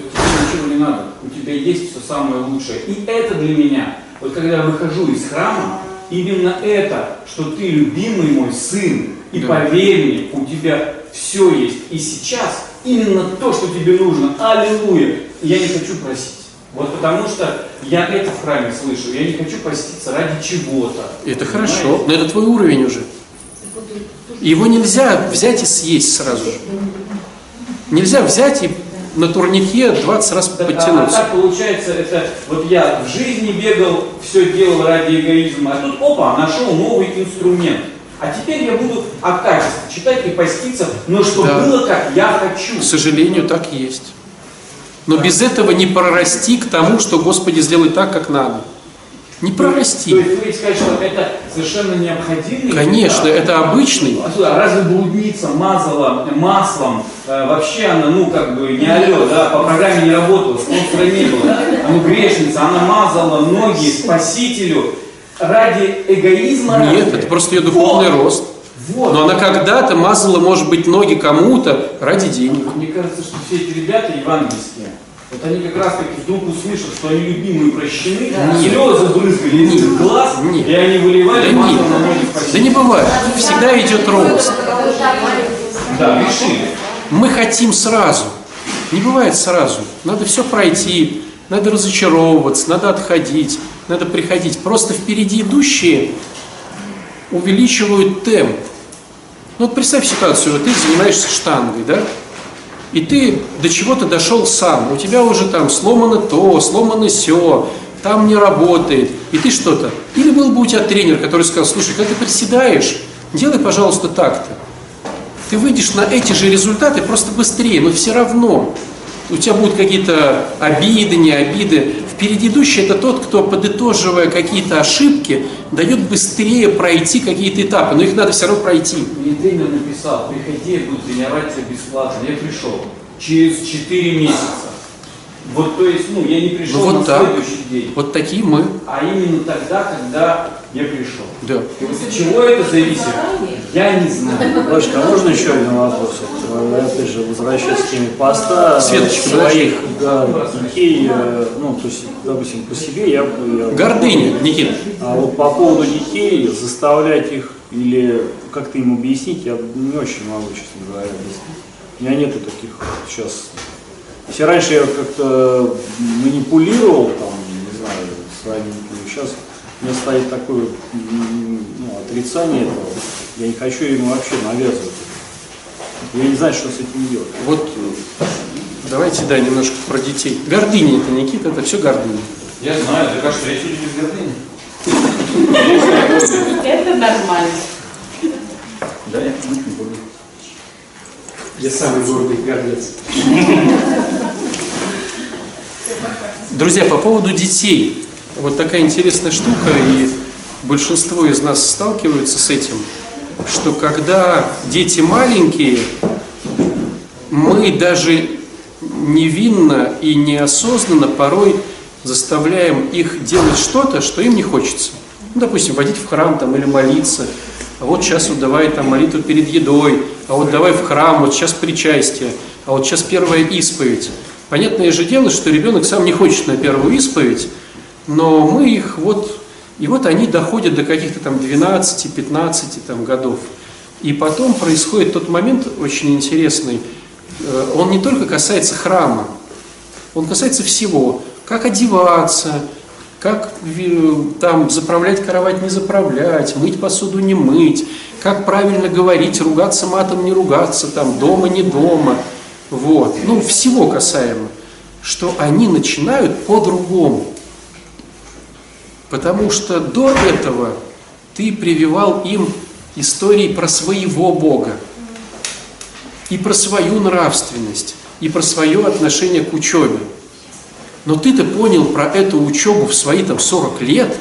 ничего не надо, у тебя есть все самое лучшее. И это для меня, вот когда я выхожу из храма, именно это, что ты любимый мой сын, и да, поверь мне, у тебя все есть. И сейчас именно то, что тебе нужно. Аллилуйя! Я не хочу просить. Вот потому что я это в храме слышу. Я не хочу проститься ради чего-то. Это понимаете? Хорошо, но это твой уровень уже. Его нельзя взять и съесть сразу же. Нельзя взять и на турнике двадцать раз подтянуться. А, а так получается, это вот я в жизни бегал, все делал ради эгоизма, а тут опа, нашел новый инструмент. А теперь я буду о качестве читать и поститься, но что да, было, как я хочу. К сожалению, так и есть. Но так, без этого не прорасти к тому, что Господи, сделай так, как надо. Не прорасти. То есть вы хотите сказать, что это совершенно необходимо? Конечно, да, это обычный. А разве блудница мазала маслом? А, вообще она, ну, как бы, не алё, да, по программе не работала, спонсора не было. Ну, грешница, она мазала ноги Спасителю ради эгоизма? Нет, ради? Это просто ее духовный вот рост. Вот. Но она когда-то мазала, может быть, ноги кому-то ради денег. Мне кажется, что все эти ребята евангельские, вот они как раз таки вдруг услышат, что они любимые прощены, да, слезы брызгали из глаз, нет, и они выливали, да, масло на ноги Спасителя. Да не бывает, всегда идет рост. Да, решили. Мы хотим сразу, не бывает сразу, надо все пройти, надо разочаровываться, надо отходить, надо приходить. Просто впереди идущие увеличивают темп. Ну вот представь ситуацию, вот ты занимаешься штангой, да? И ты до чего-то дошел сам. У тебя уже там сломано то, сломано сё, там не работает. И ты что-то. Или был бы у тебя тренер, который сказал: слушай, когда ты приседаешь, делай, пожалуйста, так-то. Ты выйдешь на эти же результаты, просто быстрее, но все равно у тебя будут какие-то обиды, не обиды. Впереди идущий — это тот, кто, подытоживая какие-то ошибки, дает быстрее пройти какие-то этапы, но их надо все равно пройти. Мне тренер написал: приходи, я буду тренировать тебя бесплатно. Я пришел через четыре месяца. Вот, то есть, ну, я не пришел, ну, вот на так, следующий день. Вот такие мы. А именно тогда, когда я пришел. Да. И вот от чего это зависит? Я не знаю. Лешка, а можно еще один вопрос? Опять же, возвращаясь к теме поста, Светочка, своих, да, детей, ну, то есть, допустим, по себе я... я гордыня, вот, Никита. А вот по поводу детей, заставлять их или как-то им объяснить, я не очень могу, честно говоря, объяснить. У меня нету таких сейчас... Если раньше я как-то манипулировал, там, не знаю, своими, сейчас у меня стоит такое, ну, отрицание этого. Я не хочу ему вообще навязывать. Я не знаю, что с этим делать. Вот давайте, да, немножко про детей. Гордыня это, Никита, это все гордыня. Я знаю, это кажется, я чуть не без гордыни. Это нормально. Да, я не буду. Я самый гордый гордец. Друзья, по поводу детей. Вот такая интересная штука, и большинство из нас сталкиваются с этим, что когда дети маленькие, мы даже невинно и неосознанно порой заставляем их делать что-то, что им не хочется. Ну, допустим, водить в храм там, или молиться, а вот сейчас вот давай там молитву перед едой, а вот давай в храм, вот сейчас причастие, а вот сейчас первая исповедь. Понятное же дело, что ребенок сам не хочет на первую исповедь, но мы их вот, и вот они доходят до каких-то там двенадцати-пятнадцати там годов. И потом происходит тот момент очень интересный, он не только касается храма, он касается всего, как одеваться, как там заправлять кровать, не заправлять, мыть посуду, не мыть, как правильно говорить, ругаться матом, не ругаться, там, дома, не дома, вот, ну, всего касаемо, что они начинают по-другому, потому что до этого ты прививал им истории про своего Бога, и про свою нравственность, и про свое отношение к учебе. Но ты-то понял про эту учебу в свои там сорок лет,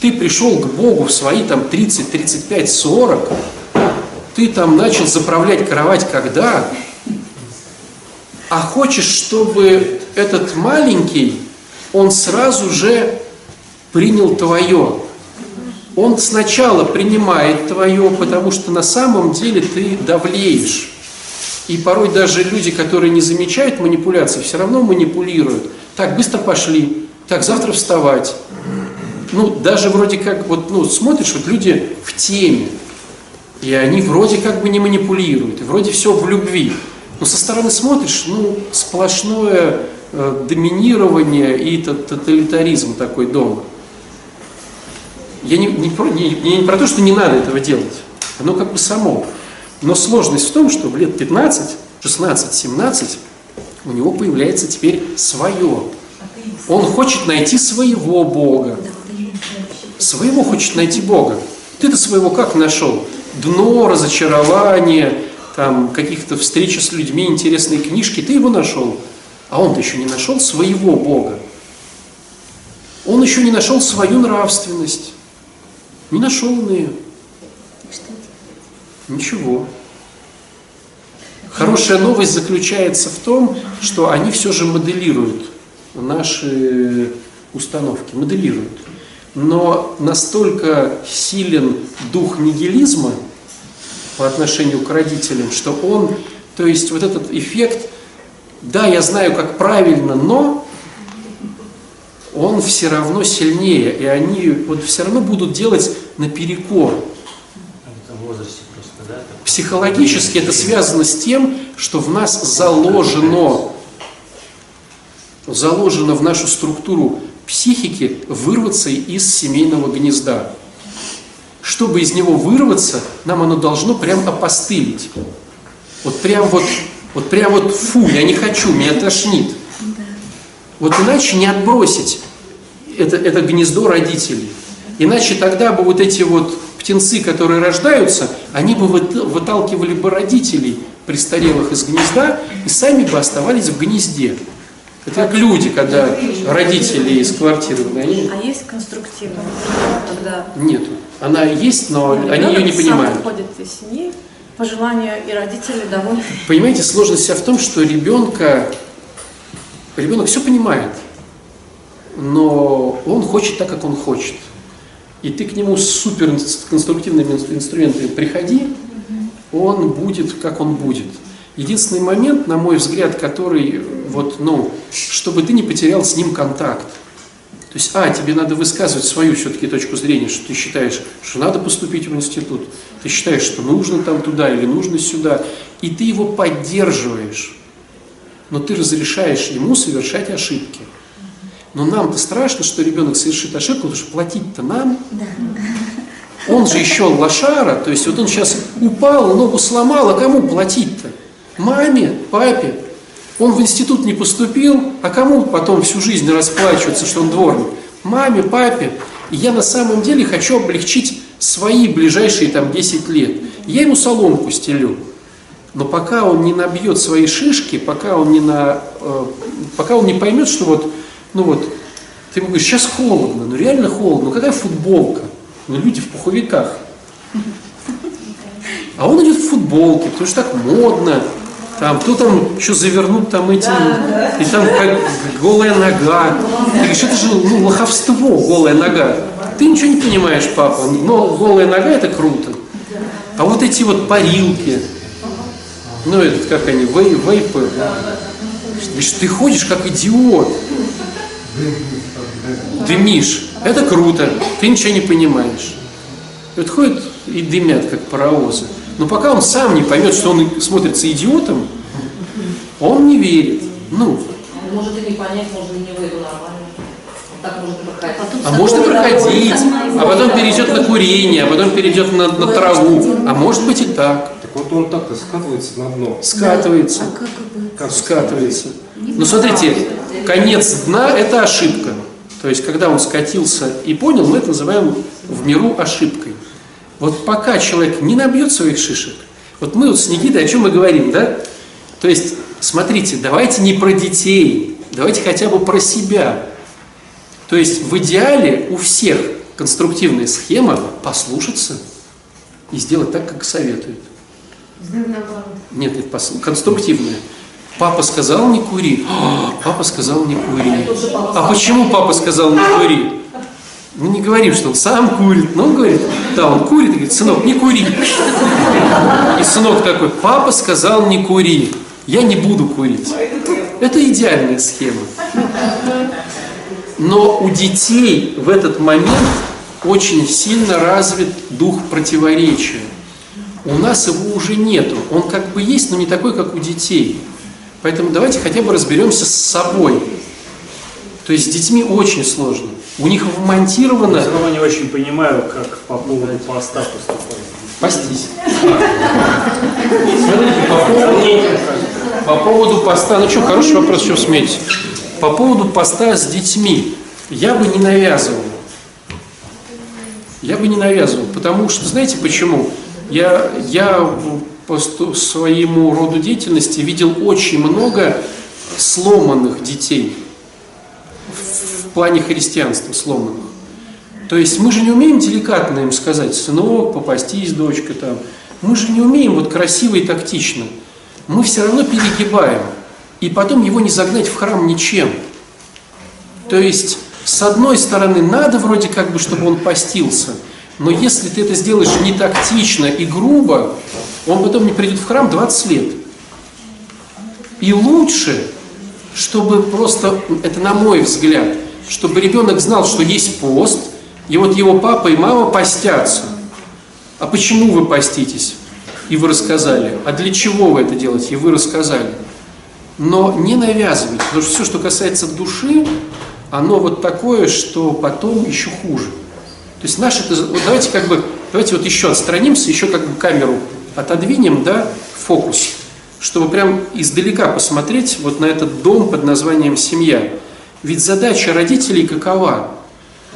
ты пришел к Богу в свои там тридцать, тридцать пять, сорок, ты там начал заправлять кровать когда, а хочешь, чтобы этот маленький, он сразу же принял твое. Он сначала принимает твое, потому что на самом деле ты давлеешь. И порой даже люди, которые не замечают манипуляции, все равно манипулируют. Так, быстро пошли, так, завтра вставать. Ну, даже вроде как, вот, ну, смотришь, вот люди в теме, и они вроде как бы не манипулируют, и вроде все в любви. Но со стороны смотришь, ну, сплошное э, доминирование и тоталитаризм такой дома. Я не, не, про, не, не про то, что не надо этого делать, оно как бы само. Но сложность в том, что в лет пятнадцать, шестнадцать, семнадцать у него появляется теперь свое. Он хочет найти своего Бога. Своего хочет найти Бога. Ты-то своего как нашел? Дно, разочарование, там, каких-то встреч с людьми, интересные книжки. Ты его нашел. А он-то еще не нашел своего Бога. Он еще не нашел свою нравственность. Не нашел он ее. Ничего. Хорошая новость заключается в том, что они все же моделируют наши установки, моделируют. Но настолько силен дух нигилизма по отношению к родителям, что он, то есть вот этот эффект, да, я знаю, как правильно, но он все равно сильнее, и они вот все равно будут делать наперекор. Психологически это связано с тем, что в нас заложено, заложено в нашу структуру психики вырваться из семейного гнезда. Чтобы из него вырваться, нам оно должно прям опостылить. Вот прям вот, вот прям вот фу, я не хочу, меня тошнит. Вот иначе не отбросить это, это гнездо родителей. Иначе тогда бы вот эти вот птенцы, которые рождаются, они бы выталкивали бы родителей престарелых из гнезда и сами бы оставались в гнезде. Это как люди, когда родители из квартиры выгоняют. А есть конструктивная тогда? Нету. Она есть, но ну, они ее не понимают. Выходит из семьи, по желанию, и родители довольны. Понимаете, сложность вся в том, что ребенка, ребенок все понимает, но он хочет так, как он хочет. И ты к нему с суперконструктивными инструментами приходи, он будет, как он будет. Единственный момент, на мой взгляд, который, вот, ну, чтобы ты не потерял с ним контакт. То есть, а, тебе надо высказывать свою все-таки точку зрения, что ты считаешь, что надо поступить в институт, ты считаешь, что нужно там туда или нужно сюда, и ты его поддерживаешь, но ты разрешаешь ему совершать ошибки. Но нам-то страшно, что ребенок совершит ошибку, потому что платить-то нам. Да. Он же еще лошара, то есть вот он сейчас упал, ногу сломал, а кому платить-то? Маме, папе. Он в институт не поступил, а кому потом всю жизнь расплачиваться, что он дворник? Маме, папе. И я на самом деле хочу облегчить свои ближайшие там десять лет. Я ему соломку стелю. Но пока он не набьет свои шишки, пока он не, на, э, пока он не поймет, что вот Ну вот, ты ему говоришь, сейчас холодно, ну реально холодно, ну какая футболка? Ну люди в пуховиках. А он идет в футболке, потому что так модно. Там, кто там еще завернут там эти, да, и там как голая нога. Ты говоришь, это же ну, лоховство, голая нога. Ты ничего не понимаешь, папа, но голая нога это круто. А вот эти вот парилки, ну это как они, вей, вейпы, ты ходишь как идиот, дымишь, это круто, ты ничего не понимаешь. И вот ходят и дымят как паровозы, но пока он сам не поймет, что он смотрится идиотом, он не верит. Ну, может и не понять, может и не выйду нормально. Так может и проходить. А, а может и проходить, а потом перейдет на курение, а потом перейдет на, на траву, а может быть и так. Так вот он так-то скатывается на дно. Скатывается. Да. А как скатывается? Ну смотрите, конец дна – это ошибка. То есть когда он скатился и понял, мы это называем в миру ошибкой. Вот пока человек не набьет своих шишек, вот мы вот с Никитой о чем мы говорим, да? То есть, смотрите, давайте не про детей, давайте хотя бы про себя. То есть в идеале у всех конструктивная схема послушаться и сделать так, как советуют. Нет, нет, посл... конструктивная. Папа сказал не кури. О, папа сказал не кури. А почему папа сказал не кури? Мы не говорим, что он сам курит, но он говорит, да, он курит, и говорит, сынок, не кури. И сынок такой, папа сказал не кури. Я не буду курить. Это идеальная схема. Но у детей в этот момент очень сильно развит дух противоречия. У нас его уже нету. Он как бы есть, но не такой, как у детей. Поэтому давайте хотя бы разберемся с собой. То есть с детьми очень сложно. У них вмонтировано... Я все равно не очень понимаю, как по поводу поста поступать. Постись. Смотрите, по поводу, по поводу поста... Ну что, хороший вопрос, что смеете? По поводу поста с детьми. Я бы не навязывал. Я бы не навязывал, потому что, знаете почему? Я, я по своему роду деятельности видел очень много сломанных детей. В плане христианства сломанных. То есть мы же не умеем деликатно им сказать, сынок, попастись, дочка, там. Мы же не умеем вот красиво и тактично. Мы все равно перегибаем. И потом его не загнать в храм ничем. То есть, с одной стороны, надо вроде как бы, чтобы он постился. Но если ты это сделаешь не тактично и грубо, он потом не придет в храм двадцать лет. И лучше, чтобы просто, это на мой взгляд, чтобы ребенок знал, что есть пост, и вот его папа и мама постятся. А почему вы поститесь? И вы рассказали. А для чего вы это делаете? И вы рассказали. Но не навязывать, потому что все, что касается души, оно вот такое, что потом еще хуже. То есть наш это... Вот давайте как бы, давайте вот еще отстранимся, еще как бы камеру отодвинем, да, фокус, чтобы прям издалека посмотреть вот на этот дом под названием «Семья». Ведь задача родителей какова?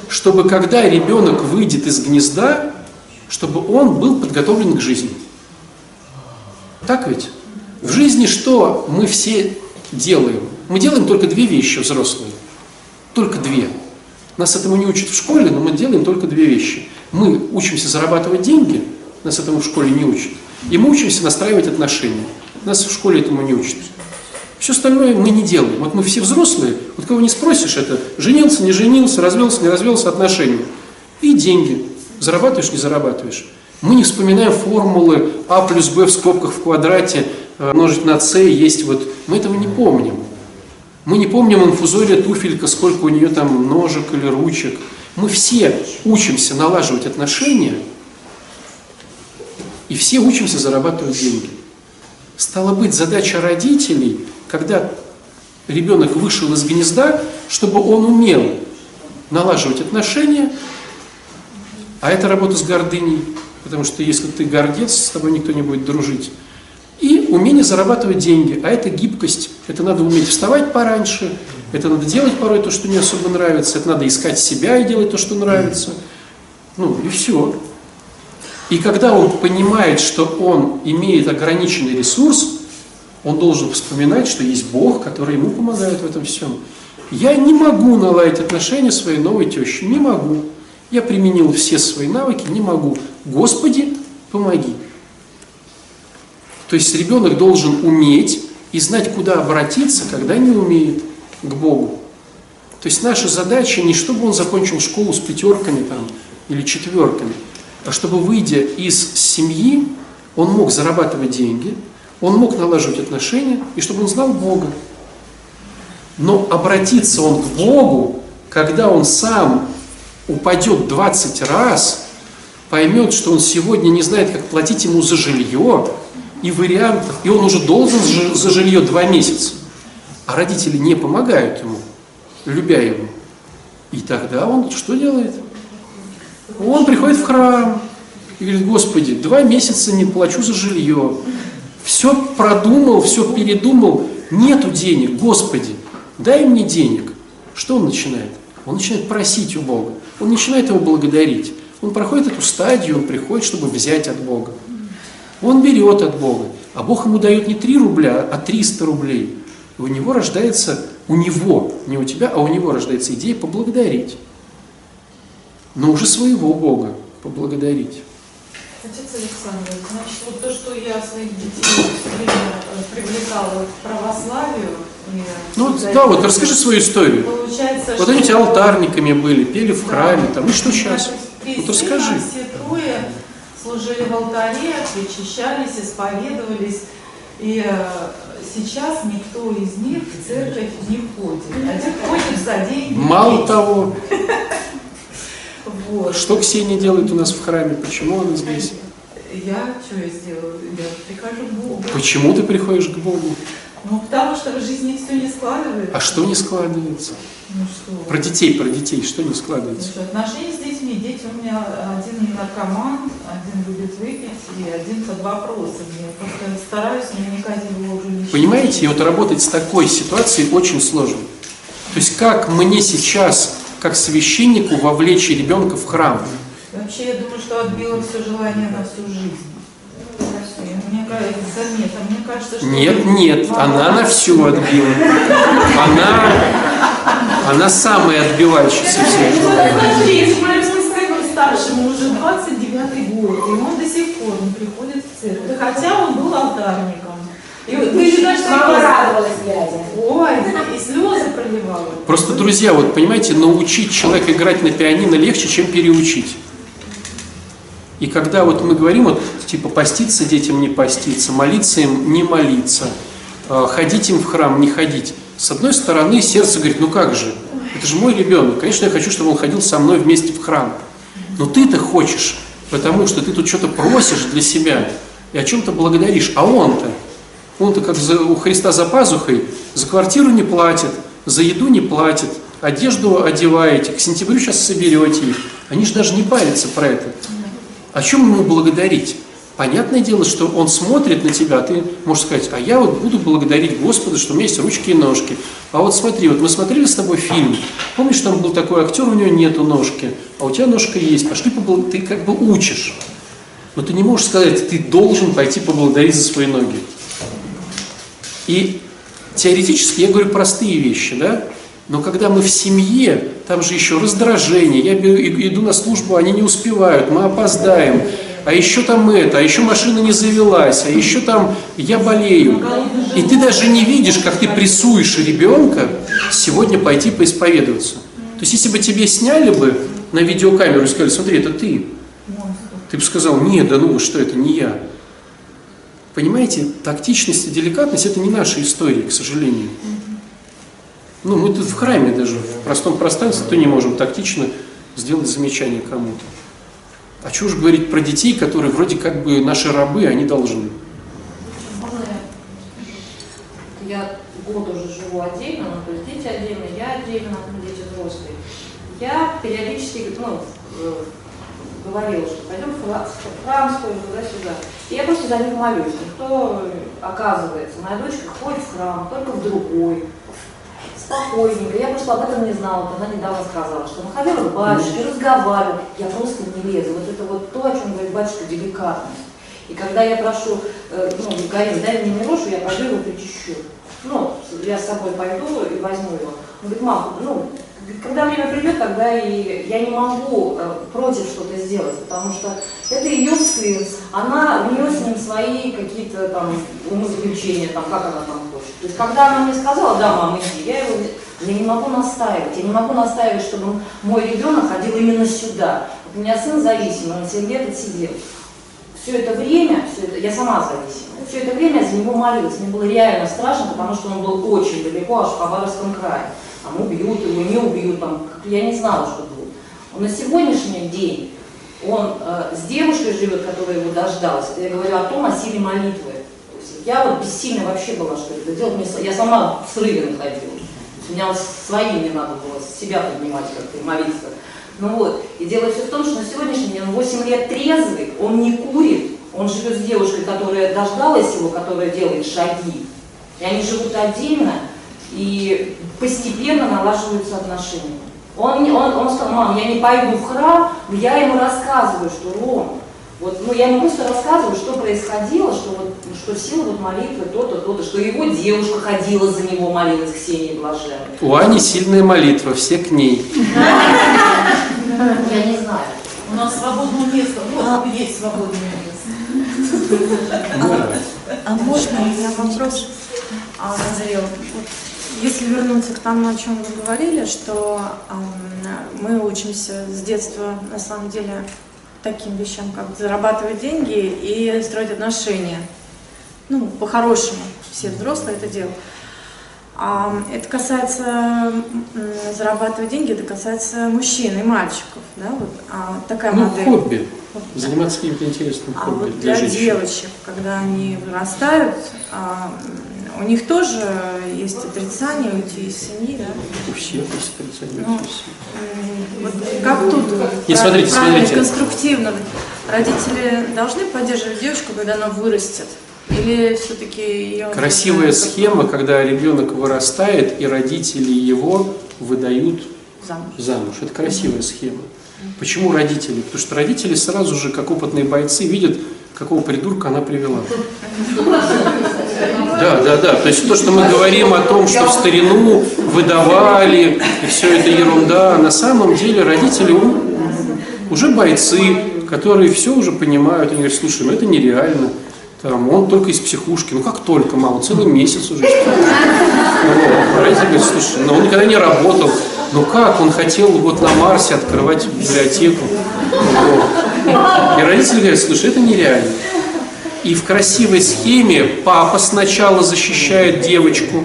Чтобы когда ребенок выйдет из гнезда, чтобы он был подготовлен к жизни. Так ведь? В жизни что мы все делаем? Мы делаем только две вещи взрослые. Только две. Нас этому не учат в школе, но мы делаем только две вещи. Мы учимся зарабатывать деньги, нас этому в школе не учат. И мы учимся настраивать отношения. Нас в школе этому не учат. Все остальное мы не делаем. Вот мы все взрослые, вот кого не спросишь, это женился, не женился, развелся, не развелся, отношения. И деньги. Зарабатываешь, не зарабатываешь. Мы не вспоминаем формулы А плюс Б в скобках в квадрате, умножить на С, есть вот... Мы этого не помним. Мы не помним инфузория туфелька, сколько у нее там ножек или ручек. Мы все учимся налаживать отношения, и все учимся зарабатывать деньги. Стало быть, задача родителей, когда ребенок вышел из гнезда, чтобы он умел налаживать отношения, а это работа с гордыней, потому что если ты гордец, с тобой никто не будет дружить. И умение зарабатывать деньги, а это гибкость, это надо уметь вставать пораньше, это надо делать порой то, что не особо нравится, это надо искать себя и делать то, что нравится, ну и все. И когда он понимает, что он имеет ограниченный ресурс, он должен вспоминать, что есть Бог, который ему помогает в этом всем. Я не могу наладить отношения своей новой тещи, не могу. Я применил все свои навыки, не могу. Господи, помоги. То есть ребенок должен уметь и знать, куда обратиться, когда не умеет, к Богу. То есть наша задача не чтобы он закончил школу с пятерками там, или четверками, чтобы, выйдя из семьи, он мог зарабатывать деньги, он мог налаживать отношения, и чтобы он знал Бога. Но обратиться он к Богу, когда он сам упадет двадцать раз, поймет, что он сегодня не знает, как платить ему за жилье, и вариантов, и он уже должен за жилье два месяца, а родители не помогают ему, любя его. И тогда он что делает? Он приходит в храм и говорит: Господи, два месяца не плачу за жилье, все продумал, все передумал, нету денег, Господи, дай мне денег. Что он начинает? Он начинает просить у Бога, он начинает его благодарить, он проходит эту стадию, он приходит, чтобы взять от Бога. Он берет от Бога, а Бог ему дает не три рубля, а триста рублей. И у него рождается, у него, не у тебя, а у него рождается идея поблагодарить. Но уже своего Бога поблагодарить. Отец Александр, значит, вот то, что я своих детей привлекала к православию... Ну, вот, да, вот расскажи свою историю. Получается, вот они у тебя алтарниками были, пели в храме, да, там, и что сейчас? Вот расскажи. Все трое служили в алтаре, причащались, исповедовались, и э, сейчас никто из них в церковь не ходит. Один ходит за деньги. Мало есть. Того, вот. Что Ксения делает у нас в храме, почему она здесь? Я что я сделаю? Я прихожу к Богу. Почему ты приходишь к Богу? Ну, потому что в жизни все не складывается. А что не складывается? Ну, что? Про детей, про детей, что не складывается? Ну, что, отношения с детьми, дети у меня один наркоман, один любит выпить, и один под вопросом. Я просто стараюсь, но никогда его уже не... Понимаете, и вот работать с такой ситуацией очень сложно. То есть как мне сейчас, как священнику, вовлечь ребенка в храм? Вообще, я думаю, что отбило все желание на всю жизнь. Мне кажется, что нет, нет, она на всю отбила. Она, она самая отбивающаяся. Смотри, моему старшему уже двадцать девятый год, и он до сих пор не приходит в церковь. Хотя он был алтарником. И порадовалась, глядя. Ой, и слезы проливала. Просто, друзья, вот понимаете, научить человека играть на пианино легче, чем переучить. И когда вот мы говорим, вот, типа, поститься детям не поститься, молиться им не молиться, ходить им в храм не ходить, с одной стороны сердце говорит: ну как же, это же мой ребенок, конечно, я хочу, чтобы он ходил со мной вместе в храм. Но ты-то хочешь, потому что ты тут что-то просишь для себя и о чем-то благодаришь, а он-то, он-то как за, у Христа за пазухой, за квартиру не платит, за еду не платит, одежду одеваете, к сентябрю сейчас соберете их, они же даже не парятся про это. О чем ему благодарить? Понятное дело, что он смотрит на тебя, ты можешь сказать: а я вот буду благодарить Господа, что у меня есть ручки и ножки. А вот смотри, вот мы смотрели с тобой фильм, помнишь, там был такой актер, у него нету ножки, а у тебя ножка есть, пошли поблагодарить, ты как бы учишь. Но ты не можешь сказать: ты должен пойти поблагодарить за свои ноги. И теоретически я говорю простые вещи, да? Но когда мы в семье, там же еще раздражение, я иду на службу, они не успевают, мы опоздаем, а еще там это, а еще машина не завелась, а еще там я болею. И ты даже не видишь, как ты прессуешь ребенка сегодня пойти поисповедоваться. То есть если бы тебе сняли бы на видеокамеру и сказали: смотри, это ты, ты бы сказал: нет, да ну что, это не я. Понимаете, тактичность и деликатность – это не наша история, к сожалению. Ну, мы тут в храме даже, в простом пространстве, то не можем тактично сделать замечание кому-то. А чего же говорить про детей, которые вроде как бы наши рабы, они должны. Я год уже живу отдельно, ну, то есть дети отдельно, я отдельно, дети взрослые. Я периодически, ну, говорила, что пойдем в храм, сходим туда-сюда. И я просто за них молюсь. Никто, оказывается, моя дочка ходит в храм, только в другой. Спокойненько. Я просто об этом не знала. Она недавно сказала, что находила батюшки, разговаривала. Я просто не лезу. Вот это вот то, о чем говорит батюшка, деликатность. И когда я прошу, э, ну, Гаин, дай мне рожу, я пойду его причащу. Ну, я с собой пойду и возьму его. Он говорит: мам, ну, когда время придет, тогда и я не могу э, против что-то сделать, потому что это ее сын, она, у нее с ним свои какие-то там умозаключения, там, как она там хочет. То есть когда она мне сказала: да, мам, иди, я его, я не могу настаивать, я не могу настаивать, чтобы мой ребенок ходил именно сюда. У меня сын зависимый, он семь лет отсидел. Все это время, все это, я сама зависимая, все это время я за него молилась. Мне было реально страшно, потому что он был очень далеко, аж в Хабаровском крае. Там убьют его, не убьют, там, я не знала, что будет. Он на сегодняшний день, он э, с девушкой живет, которая его дождалась. Я говорю о том, о силе молитвы. То есть я вот бессильна вообще была, что это делать. Мне, я сама в срыве находилась. У меня вот своими не надо было себя поднимать как-то и молиться. Ну вот, и дело все в том, что на сегодняшний день он восемь лет трезвый, он не курит, он живет с девушкой, которая дождалась его, которая делает шаги. И они живут отдельно, и постепенно налаживаются отношения. Он, он, он сказал: мам, я не пойду в храм, но я ему рассказываю, что Ром, вот, ну я ему просто рассказываю, что происходило, что, вот, что сила вот молитвы, то-то, то-то, что его девушка ходила за него, молилась Ксении Блаженной. У Ани сильная молитва, все к ней. Я не знаю. У нас свободное место. Вот есть свободное место. А можно у меня вопрос назрел? Если вернуться к тому, о чем вы говорили, что мы учимся с детства, на самом деле, таким вещам, как зарабатывать деньги и строить отношения. Ну, по-хорошему, все взрослые это делают. Это касается зарабатывать деньги, это касается мужчин и мальчиков, да, вот а, такая ну, модель. Хобби. Хобби. Заниматься каким-то интересным а хобби. Вот для для девочек, когда они вырастают, а, у них тоже есть отрицание уйти из семьи, да? У всех есть отрицание уйти из семьи. Вот как тут? И правильно, смотрите, правильно, конструктивно. Родители должны поддерживать девочку, когда она вырастет. Или все-таки ее... Красивая схема, когда ребенок вырастает, и родители его выдают замуж. замуж. Это красивая схема. Почему родители? Потому что родители сразу же, как опытные бойцы, видят, какого придурка она привела. Да, да, да. То есть то, что мы говорим о том, что в старину выдавали, и все это ерунда, на самом деле родители уже бойцы, которые все уже понимают. Они говорят: слушай, ну это нереально. Там, он только из психушки, ну как только, мало, целый месяц уже. Родители говорят: слушай, но он никогда не работал, ну как, он хотел вот на Марсе открывать библиотеку. И родители говорят: слушай, это нереально. И в красивой схеме папа сначала защищает девочку,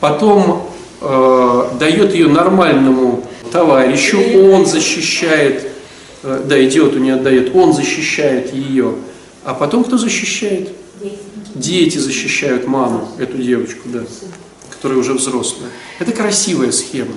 потом э, дает ее нормальному товарищу, он защищает, э, да, идиоту не отдает, он защищает ее. А потом кто защищает? Дети. Дети защищают маму, эту девочку, да, которая уже взрослая. Это красивая схема.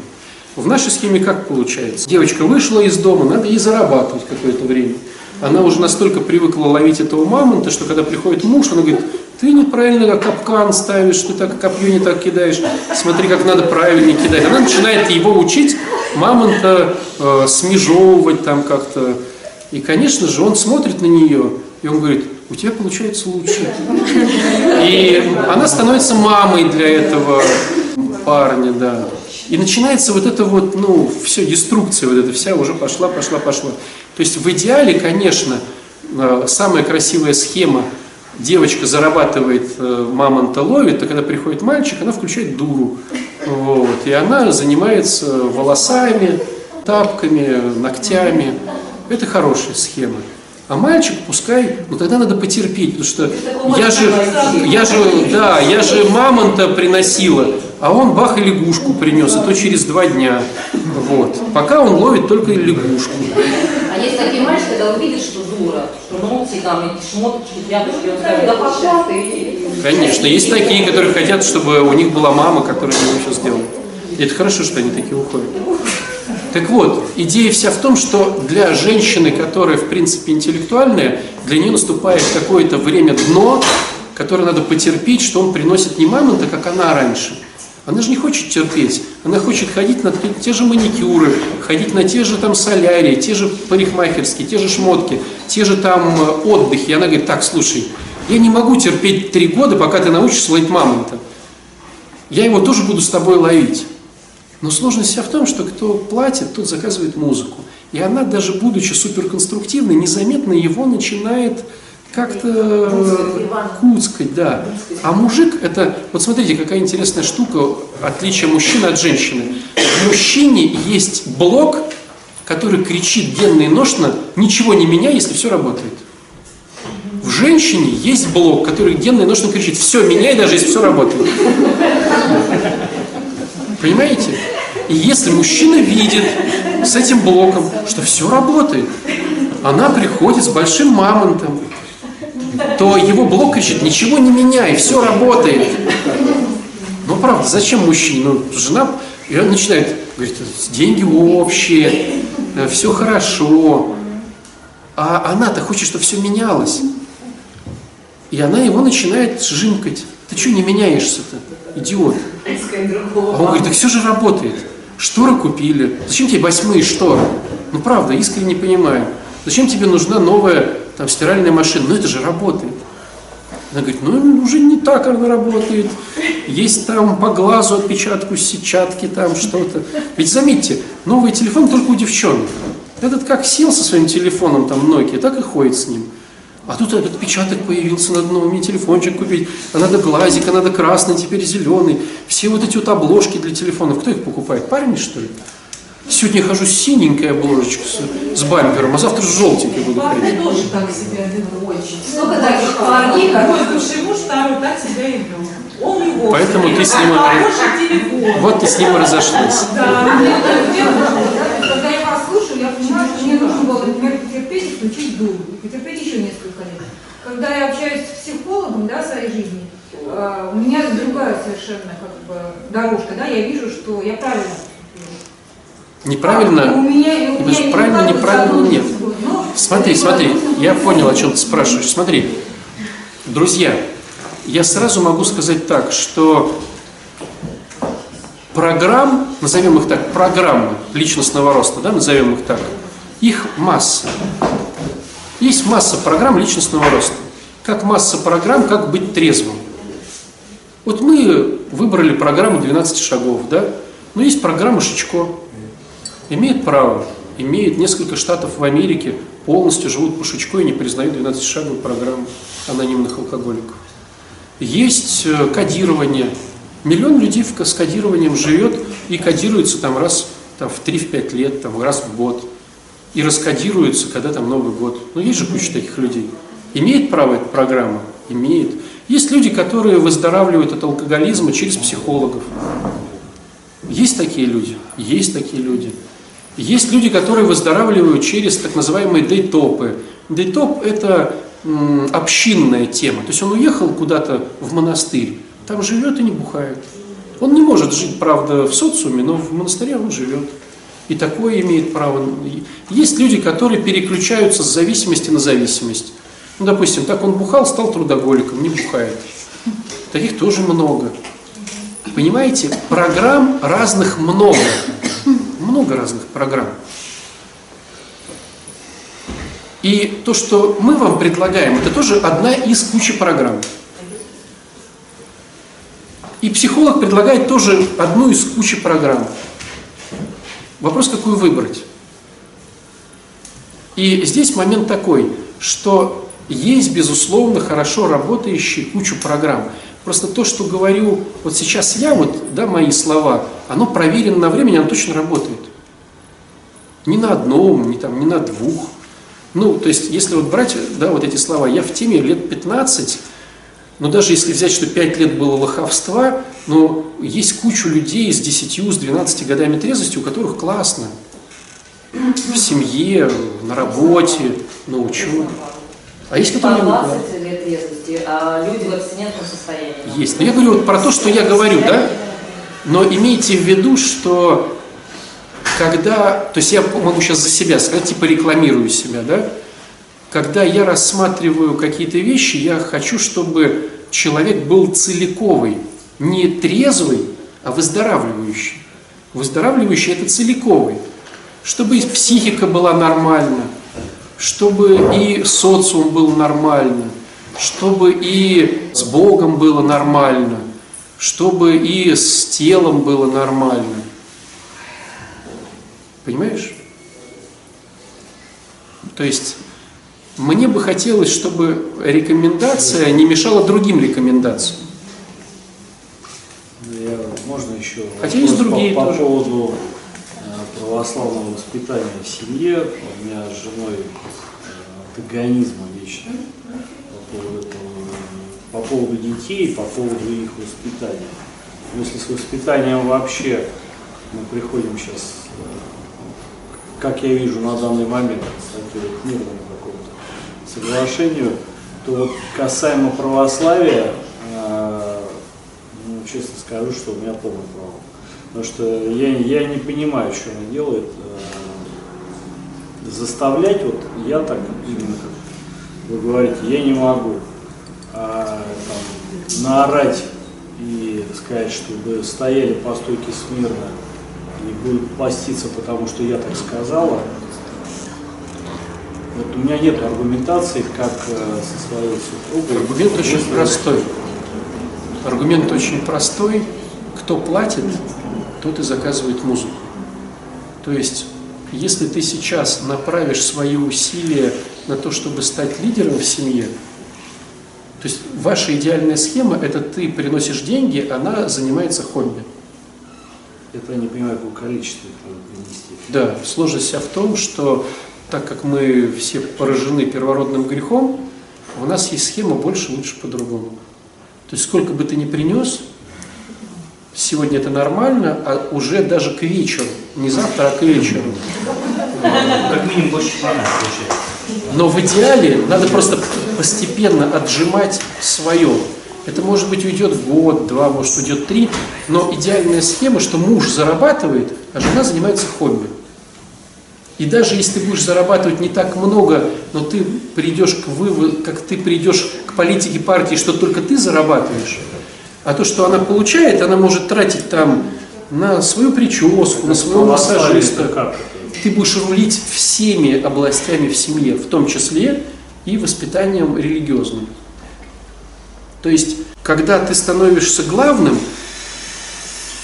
В нашей схеме как получается? Девочка вышла из дома, надо ей зарабатывать какое-то время. Она уже настолько привыкла ловить этого мамонта, что когда приходит муж, она говорит: ты неправильно капкан ставишь, ты так копье не так кидаешь, смотри, как надо правильнее кидать. Она начинает его учить, мамонта э, смежевывать там как-то. И, конечно же, он смотрит на нее, и он говорит: у тебя получается лучше. И она становится мамой для этого парня, да. И начинается вот это вот, ну, все, деструкция вот эта вся уже пошла, пошла, пошла. То есть в идеале, конечно, самая красивая схема: девочка зарабатывает, мамонта ловит, а когда приходит мальчик, она включает дуру. Вот. И она занимается волосами, тапками, ногтями. Это хорошая схема. А мальчик пускай, ну тогда надо потерпеть, потому что я же, я же, да, я же мамонта приносила, а он бах и лягушку принес, и то через два дня, вот. Пока он ловит только лягушку. А есть такие мальчики, когда увидят, что дура, что молчи там, и шмоточки, тряпочки, он скажет: да пошла ты. Конечно, есть такие, которые хотят, чтобы у них была мама, которая им все сделала. И это хорошо, что они такие уходят. Так вот, идея вся в том, что для женщины, которая, в принципе, интеллектуальная, для нее наступает какое-то время дно, которое надо потерпеть, что он приносит не мамонта, как она раньше. Она же не хочет терпеть, она хочет ходить на те же маникюры, ходить на те же там солярии, те же парикмахерские, те же шмотки, те же там отдыхи. И она говорит: так, слушай, я не могу терпеть три года, пока ты научишься ловить мамонта. Я его тоже буду с тобой ловить. Но сложность вся в том, что кто платит, тот заказывает музыку. И она, даже будучи суперконструктивной, незаметно его начинает как-то куцкать, да. А мужик — это... Вот смотрите, какая интересная штука, отличие мужчины от женщины. В мужчине есть блок, который кричит денно и ношно: ничего не меняй, если все работает. В женщине есть блок, который денно и ношно кричит: все меняй, даже если все работает. Понимаете? И если мужчина видит с этим блоком, что все работает, она приходит с большим мамонтом, то его блок кричит: ничего не меняй, все работает. Ну, правда, зачем мужчине? Ну, жена, и он начинает говорить: деньги общие, все хорошо. А она-то хочет, чтобы все менялось. И она его начинает жимкать: ты что не меняешься-то, идиот? А он говорит: так все же работает. Шторы купили. Зачем тебе восьмые шторы? Ну, правда, искренне понимаю. Зачем тебе нужна новая там стиральная машина? Ну, это же работает. Она говорит: ну, уже не так она работает. Есть там по глазу отпечатку, сетчатки там что-то. Ведь заметьте, новый телефон только у девчонок. Этот как сел со своим телефоном, там, Nokia, так и ходит с ним. А тут этот отпечаток появился, надо новый телефончик купить, а надо глазик, а надо красный, теперь зеленый. Все вот эти вот обложки для телефонов, кто их покупает? Парни, что ли? Сегодня хожу с синенькой обложечкой, с, с бампером, а завтра с желтенькой буду ходить. Парни тоже так себя ведут очень. Сколько таких парней, какой бывший муж, второй так себя и вел. Он его... Поэтому ты с ним... Вот ты с ним и разошлась. Да. Когда я вас слушаю, я понимаю, что мне нужно было, например, потерпеть и включить дом. Потерпеть еще несколько лет. Когда я общаюсь с психологом, да, в своей жизни, у меня другая совершенно как бы дорожка, да, я вижу, что я правильно... Неправильно, а, у меня, у меня правильно, неправильно нет. Смотри, смотри, я понял, о чем ты спрашиваешь. Смотри, друзья, я сразу могу сказать так, что программ, назовем их так, программы личностного роста, да, назовем их так, их масса. Есть масса программ личностного роста. Как масса программ, как быть трезвым. Вот мы выбрали программу двенадцать шагов, да, но есть программа Шичко. Имеет право, имеет несколько штатов в Америке, полностью живут по Шичко и не признают двенадцатишаговую программу анонимных алкоголиков. Есть кодирование. Миллион людей с кодированием живет и кодируется там раз там, в три-пять лет, там, раз в год. И раскодируется, когда там Новый год. Ну, есть же куча таких людей. Имеет право эта программа? Имеет. Есть люди, которые выздоравливают от алкоголизма через психологов. Есть такие люди? Есть такие люди. Есть люди, которые выздоравливают через так называемые дейтопы. Дейтоп – это м, общинная тема. То есть он уехал куда-то в монастырь, там живет и не бухает. Он не может жить, правда, в социуме, но в монастыре он живет. И такое имеет право. Есть люди, которые переключаются с зависимости на зависимость. Ну, допустим, так он бухал, стал трудоголиком, не бухает. Таких тоже много. Понимаете, программ разных много. Много разных программ. И то, что мы вам предлагаем, это тоже одна из кучи программ. И психолог предлагает тоже одну из кучи программ. Вопрос, какую выбрать. И здесь момент такой, что есть, безусловно, хорошо работающие кучу программ. Просто то, что говорю вот сейчас я, вот, да, мои слова, оно проверено на времени, оно точно работает. Не на одном, не, там, не на двух. Ну, то есть, если вот брать, да, вот эти слова, я в теме лет пятнадцать, но даже если взять, что пять лет было лоховства, но есть куча людей с десятью, с двенадцатью годами трезвости, у которых классно. В семье, на работе, на учебе. А есть кто-то... двадцать лет трезвости, а люди в абстинентном состоянии. Есть. Но я говорю вот про то, что я говорю, да? Но имейте в виду, что когда... То есть я могу сейчас за себя сказать, типа рекламирую себя, да? Когда я рассматриваю какие-то вещи, я хочу, чтобы человек был целиковый. Не трезвый, а выздоравливающий. Выздоравливающий – это целиковый. Чтобы и психика была нормальна, чтобы и социум был нормально, чтобы и с Богом было нормально, чтобы и с телом было нормально. Понимаешь? То есть мне бы хотелось, чтобы рекомендация не мешала другим рекомендациям. Я, можно еще? Хотя есть другие по, по тоже. Поводу, православного воспитания в семье, у меня с женой антагонизма вечно по поводу, по поводу детей, по поводу их воспитания. Если с воспитанием вообще мы приходим сейчас, как я вижу на данный момент, кстати, к мирному какому-то соглашению, то вот касаемо православия, ну, честно скажу, что у меня полный провал. Потому что я, я не понимаю, что она делает. Заставлять, вот я так, именно как вы говорите, я не могу а, там, наорать и сказать, чтобы стояли по стойке смирно и будут поститься, потому что я так сказала. Вот у меня нет аргументации, как со своей супругой. Аргумент очень простой. Аргумент очень простой. Кто платит, тот и заказывает музыку. То есть, если ты сейчас направишь свои усилия на то, чтобы стать лидером в семье, то есть ваша идеальная схема – это ты приносишь деньги, она занимается хобби. Это я не понимаю, какое количество надо принести. Да, сложность вся в том, что так как мы все поражены первородным грехом, у нас есть схема «больше, лучше, по-другому». То есть сколько бы ты ни принес, сегодня это нормально, а уже даже к вечеру, не завтра, а к вечеру. Как минимум больше двенадцати получается. Но в идеале надо просто постепенно отжимать свое. Это, может быть, уйдет год, два, может, уйдет три, но идеальная схема, что муж зарабатывает, а жена занимается хобби. И даже если ты будешь зарабатывать не так много, но ты придешь к выводу, как ты придешь к политике партии, что только ты зарабатываешь, а то, что она получает, она может тратить там на свою прическу, на своего массажиста. Ты будешь рулить всеми областями в семье, в том числе и воспитанием религиозным. То есть, когда ты становишься главным,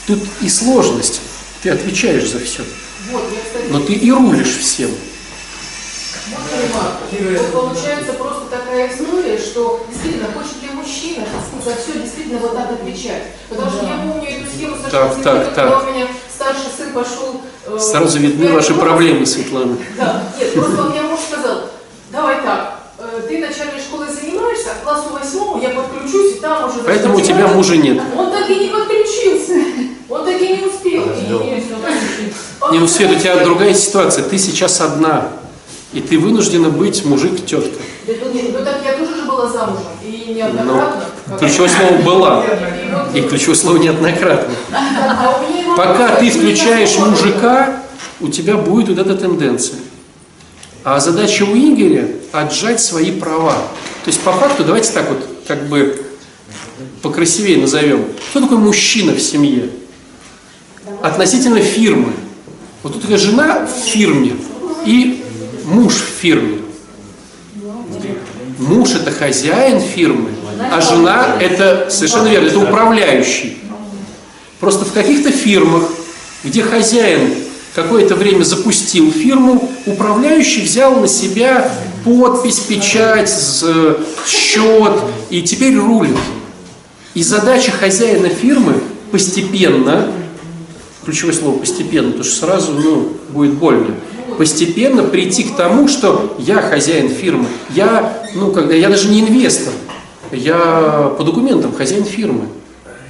тут и сложность, ты отвечаешь за все. Но ты и рулишь всем. Вот получается просто такая история, что действительно хочет ли мужчина за все действительно вот так отвечать. Потому что я помню эту схему, так, так, так, когда так. У меня старший сын пошел... Э, Сразу видны ваши проблемы, Светлана. Да, нет, просто у меня муж сказал, давай так, ты начальной школы занимаешься, к классу восьмому я подключусь, и там уже... Поэтому у тебя мужа нет. Он так и не подключился, он так и не успел. Не, ну, Свет, у тебя другая ситуация, ты сейчас одна. И ты вынуждена быть мужик-тетка. Да, ну так я тоже же была замужем, и неоднократно. Но, ключевое слово «была», и ключевое слово «неоднократно». Пока ты включаешь мужика, у тебя будет вот эта тенденция. А задача у Игоря – отжать свои права. То есть, по факту, давайте так вот, как бы, покрасивее назовем. Кто такой мужчина в семье? Относительно фирмы. Вот тут такая жена в фирме и... Муж в фирме. Муж – это хозяин фирмы, а жена – это, совершенно верно, это управляющий. Просто в каких-то фирмах, где хозяин какое-то время запустил фирму, управляющий взял на себя подпись, печать, счет и теперь рулит. И задача хозяина фирмы постепенно, ключевое слово «постепенно», потому что сразу, ну, будет больно, постепенно прийти к тому, что я хозяин фирмы, я, ну, когда, я даже не инвестор, я по документам хозяин фирмы,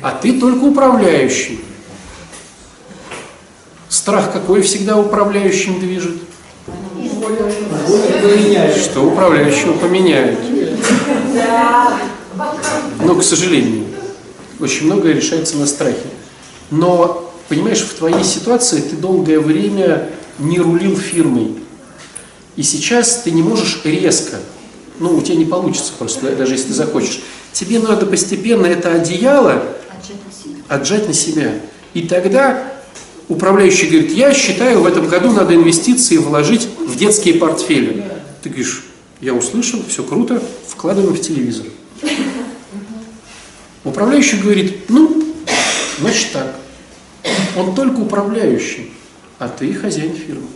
а ты только управляющий. Страх какой всегда управляющим движет? Что управляющего поменяют. Но, к сожалению, очень многое решается на страхе. Но, понимаешь, в твоей ситуации ты долгое время... не рулил фирмой. И сейчас ты не можешь резко, ну, у тебя не получится просто, даже если ты захочешь. Тебе надо постепенно это одеяло отжать на себя. И тогда управляющий говорит, я считаю, в этом году надо инвестиции вложить в детские портфели. Ты говоришь, я услышал, все круто, вкладываем в телевизор. Управляющий говорит, ну, значит так. Он только управляющий. А ты хозяин фирмы.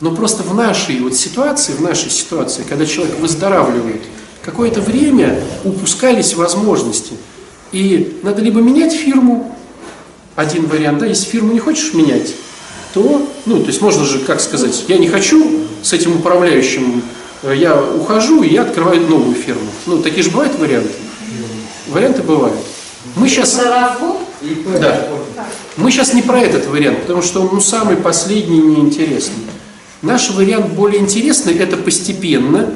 Но просто в нашей вот ситуации, в нашей ситуации, когда человек выздоравливает, какое-то время упускались возможности. И надо либо менять фирму, один вариант, да, если фирму не хочешь менять, то, ну, то есть можно же, как сказать, я не хочу с этим управляющим, я ухожу, и я открываю новую фирму. Ну, такие же бывают варианты? Варианты бывают. Мы сейчас, да, мы сейчас не про этот вариант, потому что он, ну, самый последний и неинтересный. Наш вариант более интересный – это постепенно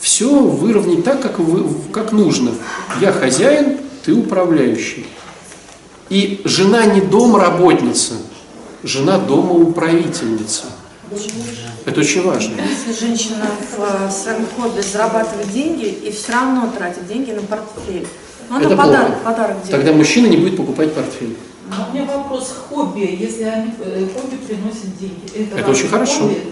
все выровнять так, как, вы, как нужно. Я хозяин, ты управляющий. И жена не домработница, жена домоуправительница. Это очень важно. Если женщина в своем хобби зарабатывает деньги и все равно тратит деньги на портфель, но это подарок, подарок делает. Тогда мужчина не будет покупать портфель. Но у меня вопрос: хобби, если они хобби приносят деньги, это, это очень хорошо. Хобби?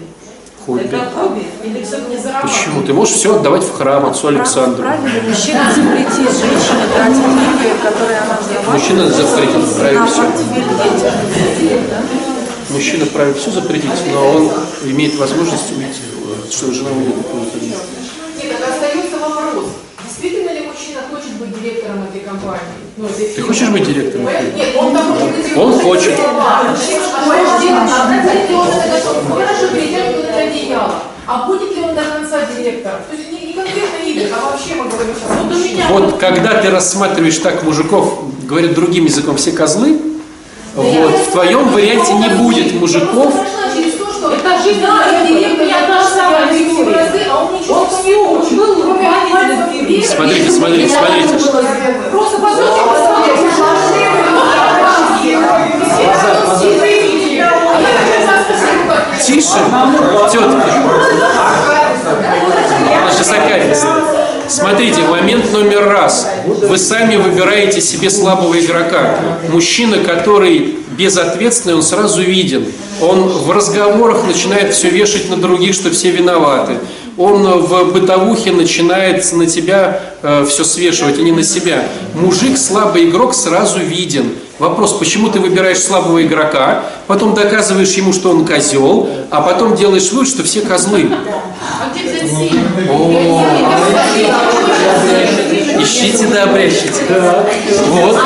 Хобби. Это хобби или все-таки заработать? Почему? Ты можешь все отдавать в храм отцу Александру. Правильно, мужчина запретит женщине тратить деньги, которые она взяла. Мужчина запретит, правильно, все. Мужчина вправе все запретить, но он имеет возможность увидеть, что жена уйдет. Нет, это остается вопрос. Действительно ли мужчина хочет быть директором этой компании? Ну, этой Ты хочешь быть директором? Нет, он там хочет. Он хочет. А будет ли он до конца директором? То есть не конкретно имя, а вообще мы говорим сейчас. Вот у меня. Вот когда ты рассматриваешь так мужиков, говорят другим языком, все козлы. Вот, в твоем варианте не будет мужиков. Это жизнь, смотрите, смотрите, смотрите. Просто тише, тетка. Она сейчас окажется. Смотрите, момент номер раз. Вы сами выбираете себе слабого игрока. Мужчина, который безответственный, он сразу виден. Он в разговорах начинает все вешать на других, что все виноваты. Он в бытовухе начинает на тебя э, все свешивать, а не на себя. Мужик, слабый игрок, сразу виден. Вопрос, почему ты выбираешь слабого игрока, потом доказываешь ему, что он козел, а потом делаешь вывод, что все козлы. Ищите да обрящите. Вот.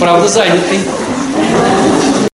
Правда, занятый.